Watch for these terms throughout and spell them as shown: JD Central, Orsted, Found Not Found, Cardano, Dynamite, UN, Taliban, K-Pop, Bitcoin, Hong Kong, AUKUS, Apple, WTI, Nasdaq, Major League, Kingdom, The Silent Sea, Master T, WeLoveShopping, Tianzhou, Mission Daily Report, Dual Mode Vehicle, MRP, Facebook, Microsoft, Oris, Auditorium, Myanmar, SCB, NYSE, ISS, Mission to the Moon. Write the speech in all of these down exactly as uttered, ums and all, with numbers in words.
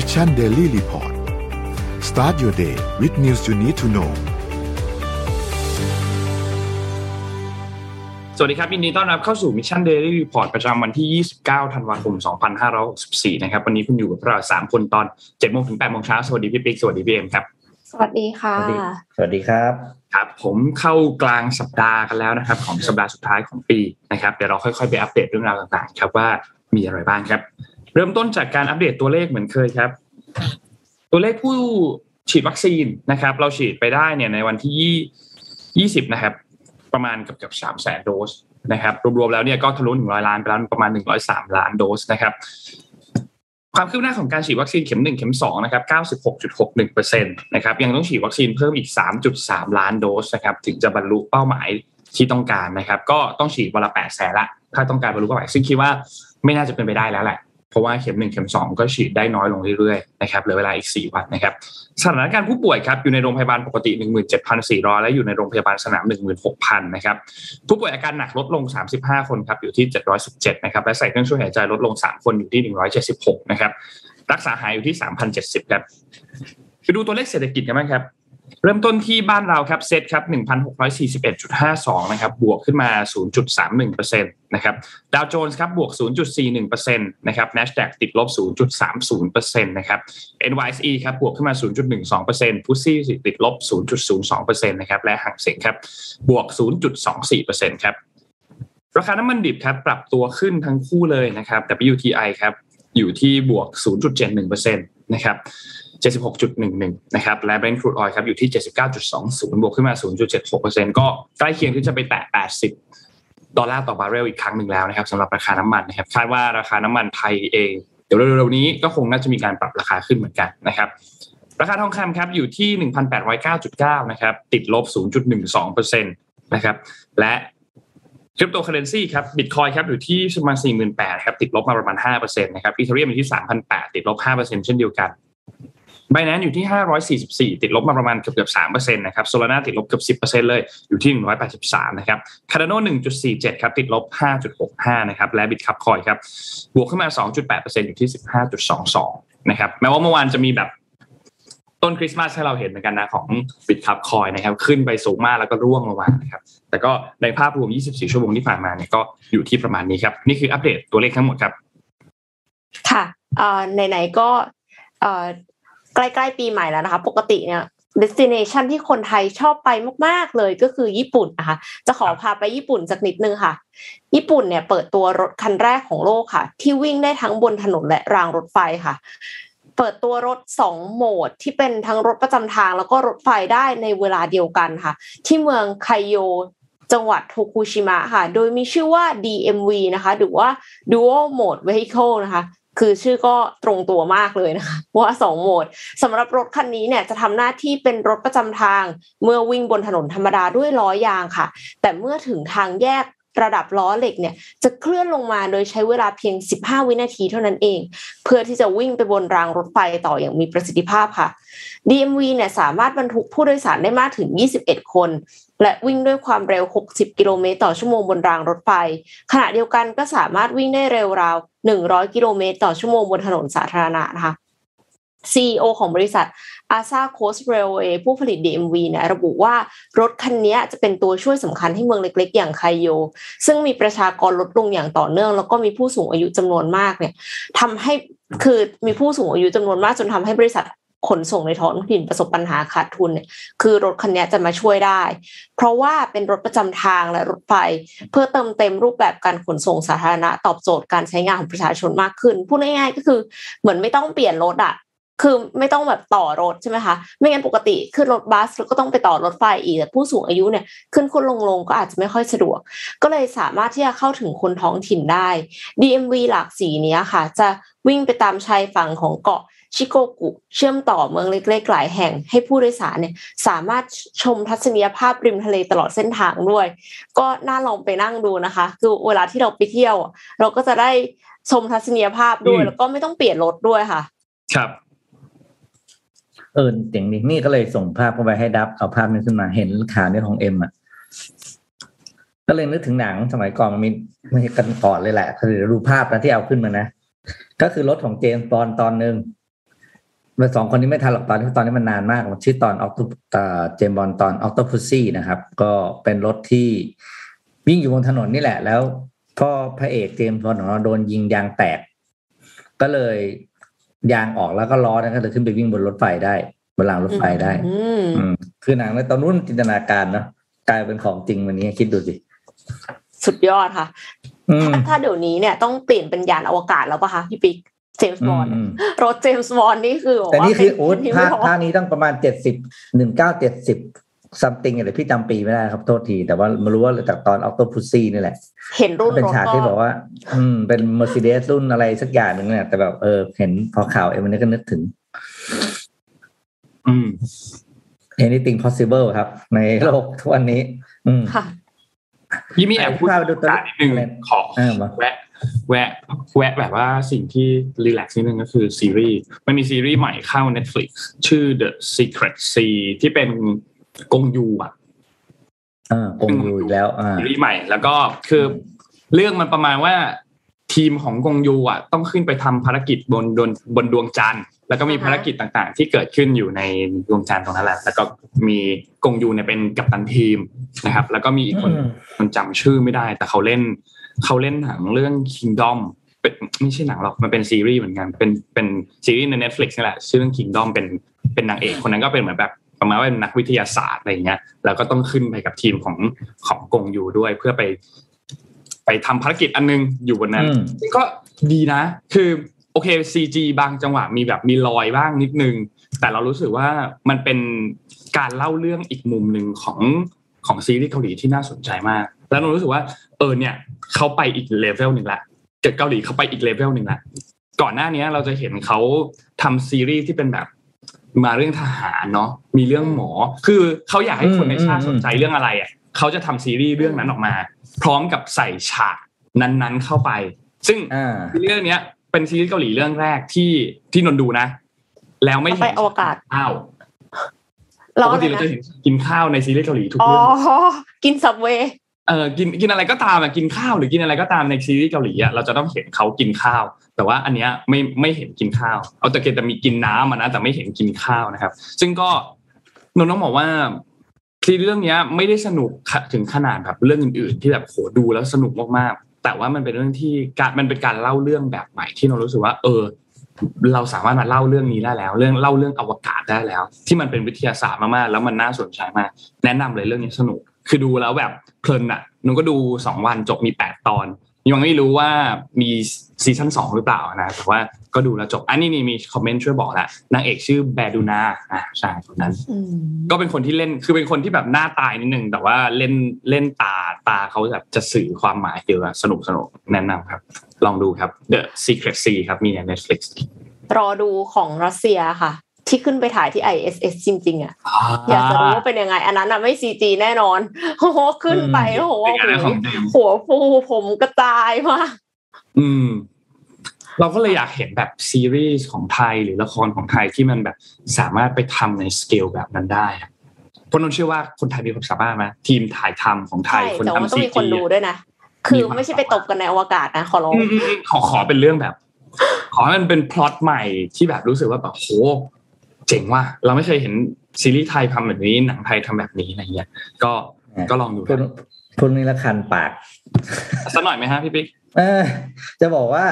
Mission Daily Report Start your day with news you need to know สวัสดีครับยินดีต้อนรับเข้าสู่ Mission Daily Report ประจำวันที่ยี่สิบเก้าธันวาคมสองพันห้าร้อยหกสิบสี่นะครับวันนี้คุณอยู่กับพวกเราสามคนตอน เจ็ดโมง ถึง แปดโมง เช้าสวัสดีพี่ปิ๊กสวัสดีพี่เอ็มครับสวัสดีค่ะสวัสดีครับครับผมเข้ากลางสัปดาห์กันแล้วนะครับของสัปดาห์สุดท้ายของปีนะครับเดี๋ยวเราค่อยๆไปอัปเดตเรื่องราวต่างๆครับว่ามีอะไรบ้างครับเริ่มต้นจากการอัปเดตตัวเลขเหมือนเคยครับตัวเลขผู้ฉีดวัคซีนนะครับเราฉีดไปได้เนี่ยในวันที่ยี่สิบนะครับประมาณเกือบๆ สามแสน โดสนะครับรวมๆแล้วเนี่ยก็ทะลุหนึ่งร้อยล้านไปแล้วประมาณหนึ่งร้อยสามล้านโดสนะครับความคืบหน้าของการฉีดวัคซีนเข็มหนึ่งเข็มสองนะครับ เก้าสิบหกจุดหกเอ็ดเปอร์เซ็นต์ นะครับยังต้องฉีดวัคซีนเพิ่มอีก สามจุดสาม ล้านโดสนะครับถึงจะบรรลุเป้าหมายที่ต้องการนะครับก็ต้องฉีดวันละแปดแสนละถ้าต้องการบรรลุเป้าหมายซึ่งคิดว่าไม่น่าจะเป็นไปได้แล้วแหละเพราะว่าเข็มหนึ่งเข็มสองก็ฉีดได้น้อยลงเรื่อยๆนะครับเหลือเวลาอีกสี่วันนะครับสถานการณ์ผู้ป่วยครับอยู่ในโรงพยาบาลปกติ หนึ่งหมื่นเจ็ดพันสี่ร้อย และอยู่ในโรงพยาบาลสนาม หนึ่งหมื่นหกพัน นะครับผู้ป่วยอาการหนักลดลงสามสิบห้าคนครับอยู่ที่เจ็ดร้อยสิบเจ็ดนะครับและใส่เครื่องช่วยหายใจลดลงสามคนอยู่ที่หนึ่งร้อยเจ็ดสิบหกนะครับรักษาหายอยู่ที่ สามพันเจ็ดสิบ ครับไปดูตัวเลขเศรษฐกิจกันบ้างครับเริ่มต้นที่บ้านเราครับเซตครับ หนึ่งพันหกร้อยสี่สิบเอ็ดจุดห้าสอง นะครับบวกขึ้นมา ศูนย์จุดสามหนึ่งเปอร์เซ็นต์ นะครับดาวโจนส์ครับบวก ศูนย์จุดสี่หนึ่งเปอร์เซ็นต์ นะครับ NASDAQ ติดลบ ศูนย์จุดสามศูนย์เปอร์เซ็นต์ นะครับ เอ็น วาย เอส อี ครับบวกขึ้นมา ศูนย์จุดหนึ่งสองเปอร์เซ็นต์ ฟุตซี่ ติดลบ ศูนย์จุดศูนย์สองเปอร์เซ็นต์ นะครับและหังเส็งครับบวก ศูนย์จุดสองสี่เปอร์เซ็นต์ ครับราคาน้ำมันดิบครับปรับตัวขึ้นทั้งคู่เลยนะครับ ดับเบิลยู ที ไอ ครับอยู่ที่บวก ศูนย์จุดเจ็ดหนึ่งเปอร์เซ็นต์ นะครับเจ็ดสิบหกจุดหนึ่งหนึ่ง นะครับและ Brent crude oil ครับอยู่ที่ เจ็ดสิบเก้าจุดสองศูนย์ บวกขึ้นมา ศูนย์จุดเจ็ดหกเปอร์เซ็นต์ ก็ใกล้เคียงที่จะไปแตะแปดสิบดอลลาร์ต่อบาร์เรลอีกครั้งหนึ่งแล้วนะครับสำหรับราคาน้ำมันนะครับคาดว่าราคาน้ำมันไทยเองเดี๋ยวเร็วๆนี้ก็คงน่าจะมีการปรับราคาขึ้นเหมือนกันนะครับราคาทองคำครับอยู่ที่ หนึ่งพันแปดร้อยเก้าจุดเก้า นะครับติดลบ ศูนย์จุดหนึ่งสองเปอร์เซ็นต์ นะครับและคริปโตเคอเรนซีครับ Bitcoin ครับอยู่ที่ประมาณ สี่หมื่นแปดพัน ครับติดลบมาประมาณ ห้าเปอร์เซ็นต์ นะครับ Ethereum อยู่ที่ สามพันแปดร้อย ติดลบ ห้าเปอร์เซ็นต์ เช่นเดียวกันBinance อยู่ที่ห้าร้อยสี่สิบสี่ติดลบมาประมาณเกือบๆ สามเปอร์เซ็นต์ นะครับ Solana ติดลบเกือบ สิบเปอร์เซ็นต์ เลยอยู่ที่หนึ่งร้อยแปดสิบสามนะครับ Cardano หนึ่งจุดสี่เจ็ด ครับติดลบ ห้าจุดหกห้า นะครับและ Bitcoin ครับบวกขึ้นมา สองจุดแปดเปอร์เซ็นต์ อยู่ที่ สิบห้าจุดสองสอง นะครับแม้ว่าเมื่อวานจะมีแบบต้นคริสต์มาสให้เราเห็นเหมือนกันนะของ Bitcoin นะครับขึ้นไปสูงมากแล้วก็ร่วงลงมานะครับแต่ก็ในภาพรวมยี่สิบสี่ชั่วโมงที่ผ่านมาเนี่ยก็อยู่ที่ประมาณนี้ครับนี่คืออัปเดตตัวเลขทั้งหมดครับค่ะเอ่อไหนๆก็เอ่อใกล้ๆปีใหม่แล้วนะคะปกติเนี่ย destination ที่คนไทยชอบไปมากๆเลยก็คือญี่ปุ่นนะคะจะขอพาไปญี่ปุ่นสักนิดนึงค่ะญี่ปุ่นเนี่ยเปิดตัวรถคันแรกของโลกค่ะที่วิ่งได้ทั้งบนถนนและรางรถไฟค่ะเปิดตัวรถสองโหมดที่เป็นทั้งรถประจำทางแล้วก็รถไฟได้ในเวลาเดียวกันค่ะที่เมืองไคโยจังหวัดโทคุชิมะค่ะโดยมีชื่อว่า ดี เอ็ม วี นะคะหรือว่า Dual Mode Vehicle นะคะคือชื่อก็ตรงตัวมากเลยนะคะว่าสองโหมดสำหรับรถคันนี้เนี่ยจะทำหน้าที่เป็นรถประจำทางเมื่อวิ่งบนถนนธรรมดาด้วยล้อยางค่ะแต่เมื่อถึงทางแยกระดับล้อเหล็กเนี่ยจะเคลื่อนลงมาโดยใช้เวลาเพียงสิบห้าวินาทีเท่านั้นเองเพื่อที่จะวิ่งไปบนรางรถไฟต่ออย่างมีประสิทธิภาพค่ะ ดี เอ็ม วี เนี่ยสามารถบรรทุกผู้โดยสารได้มากถึงยี่สิบเอ็ดคนและวิ่งด้วยความเร็วหกสิบกิโลเมตรต่อชั่วโมงบนรางรถไฟขณะเดียวกันก็สามารถวิ่งได้เร็วราวหนึ่งร้อยกิโลเมตรต่อชั่วโมงบนถนนสาธารณะนะคะ ซี อี โอ ของบริษัท เอ เอส เอ Coast Railway ผู้ผลิต ดี เอ็ม วี เนี่ยระบุว่ารถคันนี้จะเป็นตัวช่วยสำคัญให้เมืองเล็กๆอย่างไคโยซึ่งมีประชากรลดลงอย่างต่อเนื่องแล้วก็มีผู้สูงอายุจำนวนมากเนี่ยทำให้คือมีผู้สูงอายุจำนวนมากจนทำให้บริษัทขนส่งในท้องถิ่นประสบปัญหาขาดทุนเนี่ยคือรถคันนี้จะมาช่วยได้เพราะว่าเป็นรถประจำทางและรถไฟเพื่อเติมเต็มรูปแบบการขนส่งสาธารณะตอบโจทย์การใช้งานของประชาชนมากขึ้นพูดง่ายๆก็คือเหมือนไม่ต้องเปลี่ยนรถอ่ะคือไม่ต้องแบบต่อรถใช่ไหมคะไม่งั้นปกติขึ้นรถบัสแล้วก็ต้องไปต่อรถไฟอีกแต่ผู้สูงอายุเนี่ยขึ้นขึ้นลงลงก็อาจจะไม่ค่อยสะดวกก็เลยสามารถที่จะเข้าถึงคนท้องถิ่นได้ ดี เอ็ม วี หลากสีนี้ค่ะจะวิ่งไปตามชายฝั่งของเกาะชิโกกุเชื่อมต่อเมืองเล็กๆหลายแห่งให้ผู้โดยสารเนี่ยสามารถชมทัศนียภาพริมทะเลตลอดเส้นทางด้วยก็น่าลองไปนั่งดูนะคะคือเวลาที่เราไปเที่ยวเราก็จะได้ชมทัศนียภาพด้วยแล้วก็ไม่ต้องเปลี่ยนรถด้วยค่ะครับเออเจ๋งนี่นี่ก็เลยส่งภาพเข้าไปให้ดับเอาภาพนี้ขึ้นมาเห็นขาเนี่ยของเอ็มอ่ะก็เลยนึกถึงหนังสมัยก่อนมันมีไม่ใช่กันก่อนเลยแหละคือรูปภาพนะที่เอาขึ้นมานะก็คือรถของเจมส์บอนด์ตอนนึง มันสองคนนี้ไม่ทันหรอกตอนนี้ตอนนี้มันนานมากชื่อตอน Auto เอ่อเจมส์บอนด์ตอน Octopussy นะครับก็เป็นรถที่วิ่งอยู่บนถนนนี่แหละแล้วพ่อพระเอกเจมส์บอนด์ของเราโดนยิงยางแตกก็เลยยางออกแล้วก็ล้อนั้นก็เลยขึ้นไปวิ่งบนรถไฟได้บนรางรถไฟได้คือหนังในตอนนู้นจินตนาการเนาะกลายเป็นของจริงวันนี้คิดดูสิสุดยอดค่ะถ้าเดี๋ยวนี้เนี่ยต้องเปลี่ยนเป็นยานอวกาศแล้วป่ะคะพี่ปิ๊กเจมส์บอนด์รถเจมส์บอนด์นี่คือแต่นี่คือโอ๊ตภาคภาคนี้ต้องประมาณเจ็ดสิบ หนึ่งพันเก้าร้อยเจ็ดสิบ something อะไรพี่จำปีไม่ได้ครับโทษทีแต่ว่าไม่รู้ว่าจากตอน Octopussy นี่แหละเห็นรุ่นเป็นฉากที่บอกว่าอืมเป็น Mercedes รุ่นอะไรสักอย่างนึงเนี่ยแต่แบบเออเห็นพอข่าวไอ้วันนี้ก็นึกถึงอืม anything possible ครับในโลกทุกวันนี้อืมค่ะพี่มีแอบพูดดูตัวนิดนึงขอแวะแวะแวะแบบว่าสิ่งที่รีแลกซ์นิดนึงก็คือซีรีส์มันมีซีรีส์ใหม่เข้า Netflix ชื่อ The Silent Sea ที่เป็นกงยูอ่ะอ่ากงยูอีกแล้วอ่าซีรีส์ใหม่แล้วก็คือเรื่องมันประมาณว่าทีมของกงยูอ่ะต้องขึ้นไปทำภารกิจบนบนบนดวงจันทร์แล้วก็มีภารกิจต่างๆที่เกิดขึ้นอยู่ในดวงจันทร์ตรงนั้นแหละแล้วก็มีกงยูเนี่ยเป็นกัปตันทีมนะครับแล้วก็มีอีกคนมันจำชื่อไม่ได้แต่เขาเล่นเขาเล่นหนังเรื่อง Kingdom เป็นไม่ใช่หนังหรอกมันเป็นซีรีส์เหมือนกันเป็นเป็นซีรีส์ใน Netflix นี่แหละชื่อเรื่อง Kingdom เป็นเป็นนางเอกคนนั้นก็เป็นเหมือนแบบประมาณว่าเป็นนักวิทยาศาสตร์อะไรอย่างเงี้ยแล้วก็ต้องขึ้นไปกับทีมของของกงยูด้วยเพื่อไปไปทำภารกิจอันนึงอยู่บนนั้นก็ดีนะคือโอเค ซี จี บางจังหวะมีแบบมีรอยบ้างนิดนึงแต่เรารู้สึกว่ามันเป็นการเล่าเรื่องอีกมุมนึงของของซีรีส์เกาหลีที่น่าสนใจมากแล้วเรารู้สึกว่าเออเนี่ยเขาไปอีกเลเวลนึงละจากเกาหลีเขาไปอีกเลเวลนึงละก่อนหน้านี้เราจะเห็นเขาทำซีรีส์ที่เป็นแบบมาเรื่องทหารเนาะมีเรื่องหมอคือเขาอยากให้คนในชาติสนใจเรื่องอะไรอ่ะเขาจะทำซีรีส์เรื่องนั้นออกมาพร้อมกับใส่ฉากนั้นๆเข้าไปซึ่งเรื่องนี้เป็นซีรีส์เกาหลีเรื่องแรกที่ที่นนดูนะแล้วไม่เห็นไปอวกาศอ้าวปกติเราจะเห็นกินข้าวในซีรีส์เกาหลีทุกเรื่องกินซับเวย์เออกินกินอะไรก็ตามอ่ะกินข้าวหรือกินอะไรก็ตามในซีรีส์เกาหลีอ่ะเราจะต้องเห็นเขากินข้าวแต่ว่าอันเนี้ยไม่ไม่เห็นกินข้าวเอาแต่เกณฑ์แต่มีกินน้ำอ่ะนะแต่ไม่เห็นกินข้าวนะครับซึ่งก็นนต้องบอกว่าซีรีส์เรื่องเนี้ยไม่ได้สนุกถึงขนาดแบบเรื่องอื่นๆที่แบบโหดูแล้วสนุกมากๆแต่ว่ามันเป็นเรื่องที่การมันเป็นการเล่าเรื่องแบบใหม่ที่เรารู้สึกว่าเออเราสามารถมาเล่าเรื่องนี้ได้แล้วเรื่องเล่าเรื่องอวกาศได้แล้วที่มันเป็นวิทยาศาสตร์มากๆแล้วมันน่าสนใจมากแนะนำเลยเรื่องนี้สนุกคือดูแล้วแบบเพลินอ่ะนุ้งก็ดูสองวันจบมีแปดตอนยังไม่รู้ว่ามีซีซั่นสองหรือเปล่านะแต่ว่าก็ดูแล้วจบอันนี้นี่มีคอมเมนต์ช่วยบอกละนางเอกชื่อแบดูนาอ่ะใช่คนนั้นก็เป็นคนที่เล่นคือเป็นคนที่แบบหน้าตายนิดนึงแต่ว่าเล่นเล่นตาตาเขาแบบจะสื่อความหมายเกี่ยวกับสนุกสนุกแนะนำครับลองดูครับ The Secret Sea ครับมีใน Netflix รอดูของรัสเซียค่ะที่ขึ้นไปถ่ายที่ ไอ เอส เอส จริงๆอ่ะอยากจะรู้ว่าเป็นยังไงอันนั้นน่ะไม่ ซี จี แน่นอนโอ้โหขึ้นไปโอ้โหหัวฟูผมกระจายมากอืมเราก็เลยอยากเห็นแบบซีรีส์ของไทยหรือละครของไทยที่มันแบบสามารถไปทำในสเกลแบบนั้นได้เพราะนนเชื่อว่าคนไทยมีความสามารถมั้ยทีมถ่ายทำของไทยคนทำซีรีส์คนดูด้วยนะคือไม่ใช่ไปตบกันในอวกาศนะขอร้องขอขอเป็นเรื่องแบบขอให้มันเป็นพล็อตใหม่ที่แบบรู้สึกว่าแบบโหเจ๋งว่ะเราไม่เคยเห็นซีรีส์ไทยทำแบบนี้หนังไทยทำแบบนี้อะไรเงี้ยก็ก็ลองดูครับพวกนี้ละคันปากสักหน่อยไหมฮะพี่ปิ๊กเออจะบอกว่า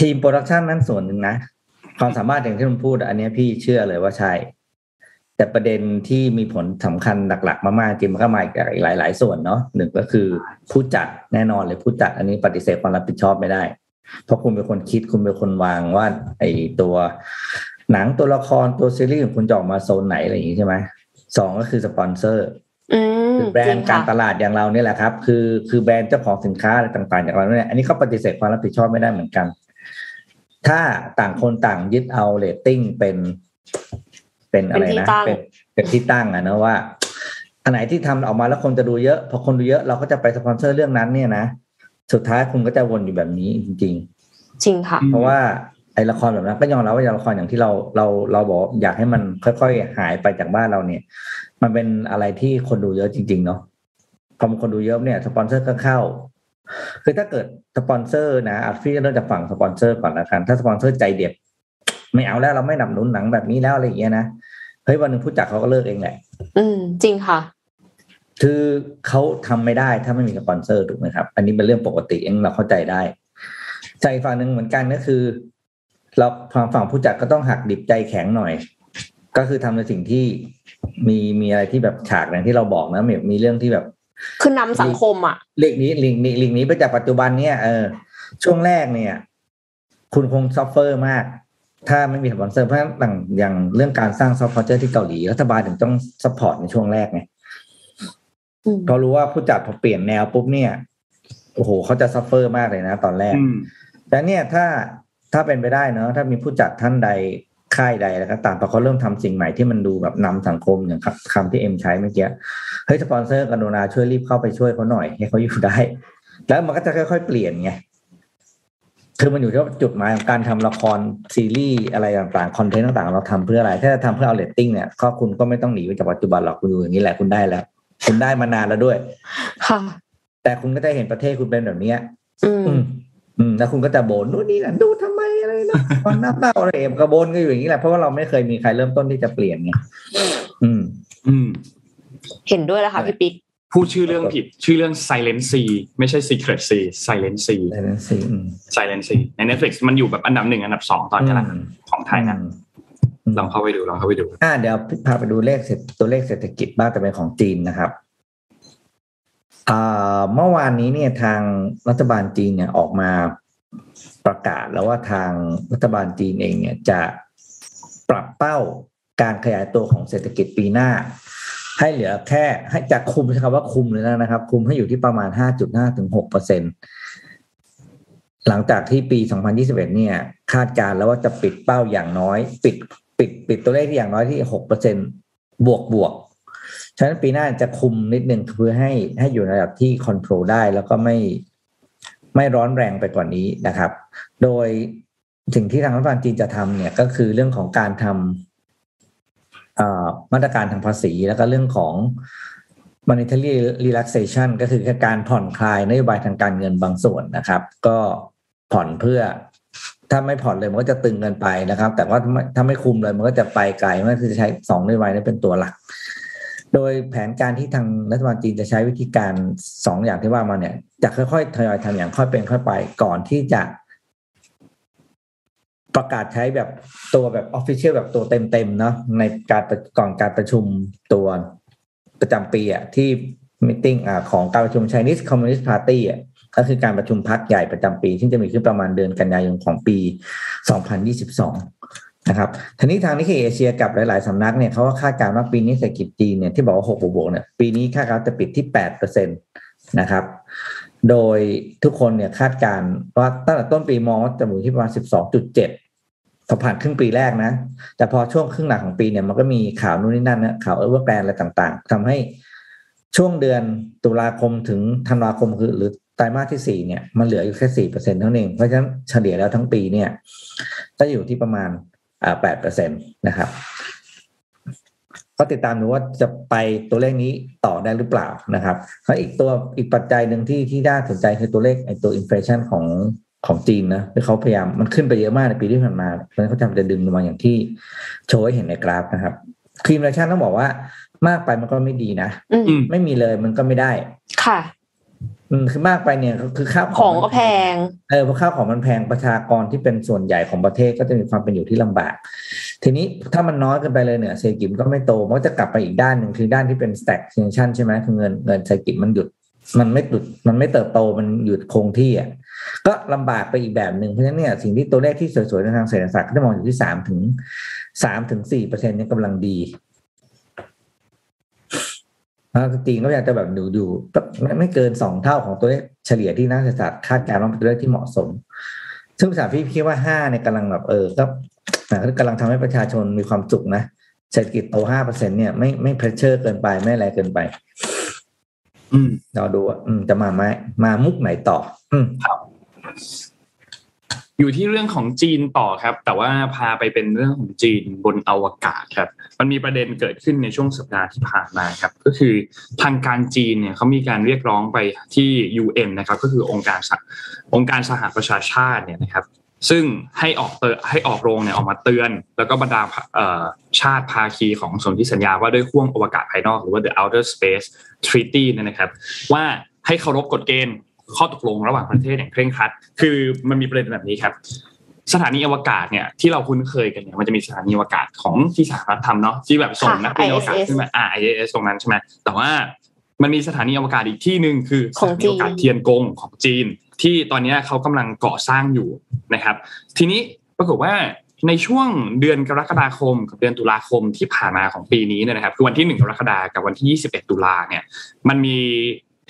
ทีมโปรดักชันนั้นส่วนหนึ่งนะความสามารถอย่างที่คุณพูดอันนี้พี่เชื่อเลยว่าใช่แต่ประเด็นที่มีผลสำคัญหลักๆมากๆจริงมันก็มาจากอีกหลายๆส่วนเนาะหนึ่งก็คือผู้จัดแน่นอนเลยผู้จัดอันนี้ปฏิเสธความรับผิดชอบไม่ได้เพราะคุณเป็นคนคิดคุณเป็นคนวางว่าไอ้ตัวหนังตัวละครตัวซีรีส์ของคุณจะออกมาโซนไหนอะไรอย่างนี้ใช่ไหมสองก็คือสปอนเซอร์คือแบรนด์การตลาดอย่างเราเนี่ยแหละครับคือคือแบรนด์เจ้าของสินค้าอะไรต่างๆอย่างเราเนี่ยอันนี้เขาปฏิเสธความรับผิดชอบไม่ได้เหมือนกันถ้าต่างคนต่างยึดเอาเรตติ้งเป็นเป็นอะไรนะเป็นเป็นที่ตั้งอะนะว่าอันไหนที่ทำออกมาแล้วคนจะดูเยอะพอคนดูเยอะเราก็จะไปสปอนเซอร์เรื่องนั้นเนี่ยนะสุดท้ายคุณก็จะวนอยู่แบบนี้จริงจริงจริงค่ะเพราะว่าไอ้ละครแบบนั้นก็ยอมรับว่าละครอย่างที่เราเราเราบอกอยากให้มันค่อยๆหายไปจากบ้านเราเนี่ยมันเป็นอะไรที่คนดูเยอะจริงๆเนาะพอคนดูเยอะเนี่ยสปอนเซอร์ก็เข้าคือถ้าเกิดสปอนเซอร์นะพี่จะเริ่มจากฝั่งสปอนเซอร์ก่อนละกันถ้าสปอนเซอร์ใจเด็ด ไม่เอาแล้วเราไม่หนับหนุนหนังแบบนี้แล้วอะไรอย่างเงี้ยนะเฮ้ยวันนึงผู้จัดเขาก็เลิกเองแหละอืมจริงค่ะคือเขาทำไม่ได้ถ้าไม่มีสปอนเซอร์ถูกไหมครับอันนี้เป็นเรื่องปกติเองเราเข้าใจได้ใจฝั่งนึงเหมือนกันก็คือเราฝั่งผู้จัดก็ต้องหักดิบใจแข็งหน่อยก็คือทำในสิ่งที่มีมีอะไรที่แบบฉากอย่างที่เราบอกนะมีมีเรื่องที่แบบคือนำสังคมอ่ะลิงนี้ลิงนี้ลิงนี้ไปจากปัจจุบันเนี่ยเออช่วงแรกเนี่ยคุณคงซัฟเฟอร์มากถ้าไม่มีสปอนเซอร์เพราะต่างอย่างเรื่องการสร้างซอฟต์แวร์ที่เกาหลีรัฐบาลถึงต้องซัพพอร์ตในช่วงแรกไงเขารู้ว่าผู้จัดพอเปลี่ยนแนวปุ๊บเนี่ยโอ้โหเขาจะซัฟเฟอร์มากเลยนะตอนแรกแต่เนี่ยถ้าถ้าเป็นไปได้เนาะถ้ามีผู้จัดท่านใดค่ายใดแล้วก็ตามพอเขาเริ่มทำสิ่งใหม่ที่มันดูแบบนำสังคมอย่างคำที่เอ็มใช้เมื่อกี้เฮ้ยสปอนเซอร์กรุณาช่วยรีบเข้าไปช่วยเขาหน่อยให้เขาอยู่ได้แล้วมันก็จะค่อยๆเปลี่ยนไงคือมันอยู่ที่จุดหมายของการทำละครซีรีส์อะไรต่างๆคอนเทนต์ต่างๆเราทำเพื่ออะไรถ้าจะทำเพื่อเอาเรตติ้งเนี่ยก็คุณก็ไม่ต้องหนีไปจากปัจจุบันหรอกคุณอยู่อย่างนี้แหละคุณได้แล้วคุณได้มานานแล้วด้วยค่ะแต่คุณก็ได้เห็นประเทศคุณเป็นแบบนี้อืมอืมแล้วคุณก็จะโบนนู่นนี่นั่นดูทำไมอะไรนะตอนหน้าเต้าอะไรเอ็มกระโบนก็อยู่อย่างนี้แหละเพราะว่าเราไม่เคยมีใครเริ่มต้นที่จะเปลี่ยนไงอืมอืมเห็นด้วยแล้วค่ะพี่ปิ๊กพูดชื่อเรื่องผิดชื่อเรื่อง Silent Sea ไม่ใช่ Secret Sea Silent Sea Silent Sea Silent Sea ใน Netflix มันอยู่แบบอันดับหนึ่งอันดับสองตอนนี้ละของไทยนะลองเข้าไปดูลองเข้าไปดูอ่าเดี๋ยวพาไปดูเลขตัวเลขเศรษฐกิจบ้างแต่เป็นของจีนนะครับอ่าเมื่อวานนี้เนี่ยทางรัฐบาลจีนเนี่ยออกมาประกาศแล้วว่าทางรัฐบาลจีนเองเนี่ยจะปรับเป้าการขยายตัวของเศรษฐกิจปีหน้าให้เหลือแค่ให้จะคุมใช้คำว่าคุมเลยนะครับคุมให้อยู่ที่ประมาณ ห้าจุดห้าถึงหกเปอร์เซ็นต์ หลังจากที่ปีสองพันยี่สิบเอ็ดเนี่ยคาดการณ์แล้วว่าจะปิดเป้าอย่างน้อยปิดปิดปิดตัวเลขที่อย่างน้อยที่ หกเปอร์เซ็นต์ บวกบวกฉะนั้นปีหน้าจะคุมนิดนึงเพื่อให้ให้อยู่ในระดับที่คอนโทรลได้แล้วก็ไม่ไม่ร้อนแรงไปกว่านี้นะครับโดยสิ่งที่ทางรัฐบาลจีนจะทำเนี่ยก็คือเรื่องของการทำมาตรการทางภาษีแล้วก็เรื่องของ monetary relaxation ก็คือการผ่อนคลายนโยบายทางการเงินบางส่วนนะครับก็ผ่อนเพื่อถ้าไม่ผ่อนเลยมันก็จะตึงเงินไปนะครับแต่ว่าถ้าไม่คุมเลยมันก็จะไปไกลมันคือใช้สองนโยบายนี้เป็นตัวหลักโดยแผนการที่ทางรัฐบาลจีนจะใช้วิธีการสองอย่างที่ว่ามาเนี่ยจะค่อยๆทยอยทำอย่างค่อยเป็นค่อยไปก่อนที่จะประกาศใช้แบบตัวแบบ Official แบบตัวเต็มๆเนาะในการก่อนการประชุมตัวประจำปีอ่ะที่มีตติ้งอ่ะของการประชุม Chinese Communist Party อ่ะก็คือการประชุมพรรคใหญ่ประจำปีที่จะมีขึ้นประมาณเดือนกันยายนของปีสองพันยี่สิบสองนะครับทีนี้ทางนิเคอิเอเชียกับหลายๆสำนักเนี่ยเขาก็คาดการณ์ว่าปีนี้เศรษฐกิจจีนเนี่ยที่บอกว่าหกบวกเนี่ยปีนี้คาดการณ์จะปิดที่ แปดเปอร์เซ็นต์ นะครับโดยทุกคนเนี่ยคาดการณ์ว่าตั้งแต่ต้นปีมองว่าจะอยู่ที่ประมาณ สิบสองจุดเจ็ด ผ่านครึ่งปีแรกนะแต่พอช่วงครึ่งหลังของปีเนี่ยมันก็มีข่าวนู่นนี่นั่นนะข่าวเอเวอร์แกรนด์อะไรต่างๆทำให้ช่วงเดือนตุลาคมถึงธันวาคมคือหรือไตรมาสที่สี่เนี่ยมันเหลืออยู่แค่ สี่เปอร์เซ็นต์ เท่านั้นเพราะฉะนั้นเฉลี่ยแล้วทั้งปีเนี่ยจะอยู่ที่ประมาณ แปดเปอร์เซ็นต์ นะครับก็ติดตามดูว่าจะไปตัวเลขนี้ต่อได้หรือเปล่านะครับแล้วอีกตัวอีกปัจจัยหนึ่งที่ที่น่าสนใจคือตัวเลขไอ้ตัวอินเฟลชันของของจีนนะที่เขาพยายามมันขึ้นไปเยอะมากในปีที่ผ่านมาเพราะฉะนั้นเขาจำเป็นดึงลงมาอย่างที่โชว์ให้เห็นในกราฟนะครับอินเฟลชันต้องบอกว่ามากไปมันก็ไม่ดีนะไม่มีเลยมันก็ไม่ได้ค่ะคือมากไปเนี่ยคือข้าวของก็แพงเออเพราะข้าวของมันแพงประชากรที่เป็นส่วนใหญ่ของประเทศก็จะมีความเป็นอยู่ที่ลำบากทีนี้ถ้ามันน้อยเกินไปเลยเนี่ยเศรษฐกิจก็ไม่โตมันก็จะกลับไปอีกด้านหนึ่งคือด้านที่เป็น stagflation ใช่ไหมคือเงินเงินเศรษฐกิจมันหยุดมันไม่หยุดมันไม่เติบโตมันหยุดคงที่อ่ะก็ลำบากไปอีกแบบหนึ่งเพราะฉะนั้นเนี่ยสิ่งที่ตัวเลขที่สวยๆในทางเศรษฐศาสตร์ก็จะมองอยู่ที่สามถึงสามถึงสี่เปอร์เซ็นต์นี่กำลังดีจีนก็อยากจะแบบดูดูไม่เกินสองเท่าของตัวเลขเฉลี่ยที่นักเศรษฐศาสตร์คาดการณ์ว่าเป็นตัวเลขที่เหมาะสมซึ่งสถาพี่คิดว่าห้าเนี่ยกำลังแบบเออก็กำลังทำให้ประชาชนมีความสุขนะเศรษฐกิจโต ห้าเปอร์เซ็นต์ เนี่ยไม่ไม่เพรสเชอร์เกินไปไม่อะไรเกินไปอืมเราดูว่าจะมาไหมมามุกไหนต่ออืมอยู่ที่เรื่องของจีนต่อครับแต่ว่าพาไปเป็นเรื่องของจีนบนอวกาศครับมันมีประเด็นเกิดขึ้นในช่วงสัปดาห์ที่ผ่านมาครับก็คือทางการจีนเนี่ยเขามีการเรียกร้องไปที่ ยู เอ็น นะครับก็คือองค์การองค์การสหประชาชาติเนี่ยนะครับ ซึ่งให้ออกเตอให้ออกโรงเนี่ยออกมาเตือนแล้วก็บรรดาชาติภาคีของสนธิสัญญาว่าด้วยห้วงอวกาศภายนอกหรือว่า The Outer Space Treaty เนี่ยนะครับว่าให้เคารพกฎเกณฑ์ข้อตกลงระหว่างประเทศอย่างเคร่งครัดคือมันมีประเด็นแบบนี้ครับสถานีอวกาศเนี่ยที่เราคุ้นเคยกันเนี่ยมันจะมีสถานีอวกาศของที่สหรัฐทำเนาะที่แบบส่งนักบินอวกาศขึ้นมาอ่า ไอ เอส ตรงนั้นใช่ไหมแต่ว่ามันมีสถานีอวกาศอีกที่นึงคือสถานีอวกาศเทียนกงของจีนที่ตอนนี้เขากำลังก่อสร้างอยู่นะครับทีนี้ปรากฏว่าในช่วงเดือนกรกฎาคมกับเดือนตุลาคมที่ผ่านมาของปีนี้เนี่ยนะครับคือวันที่หนึ่งกรกฎาคมกับวันที่ยี่สิบเอ็ดตุลาเนี่ยมันมี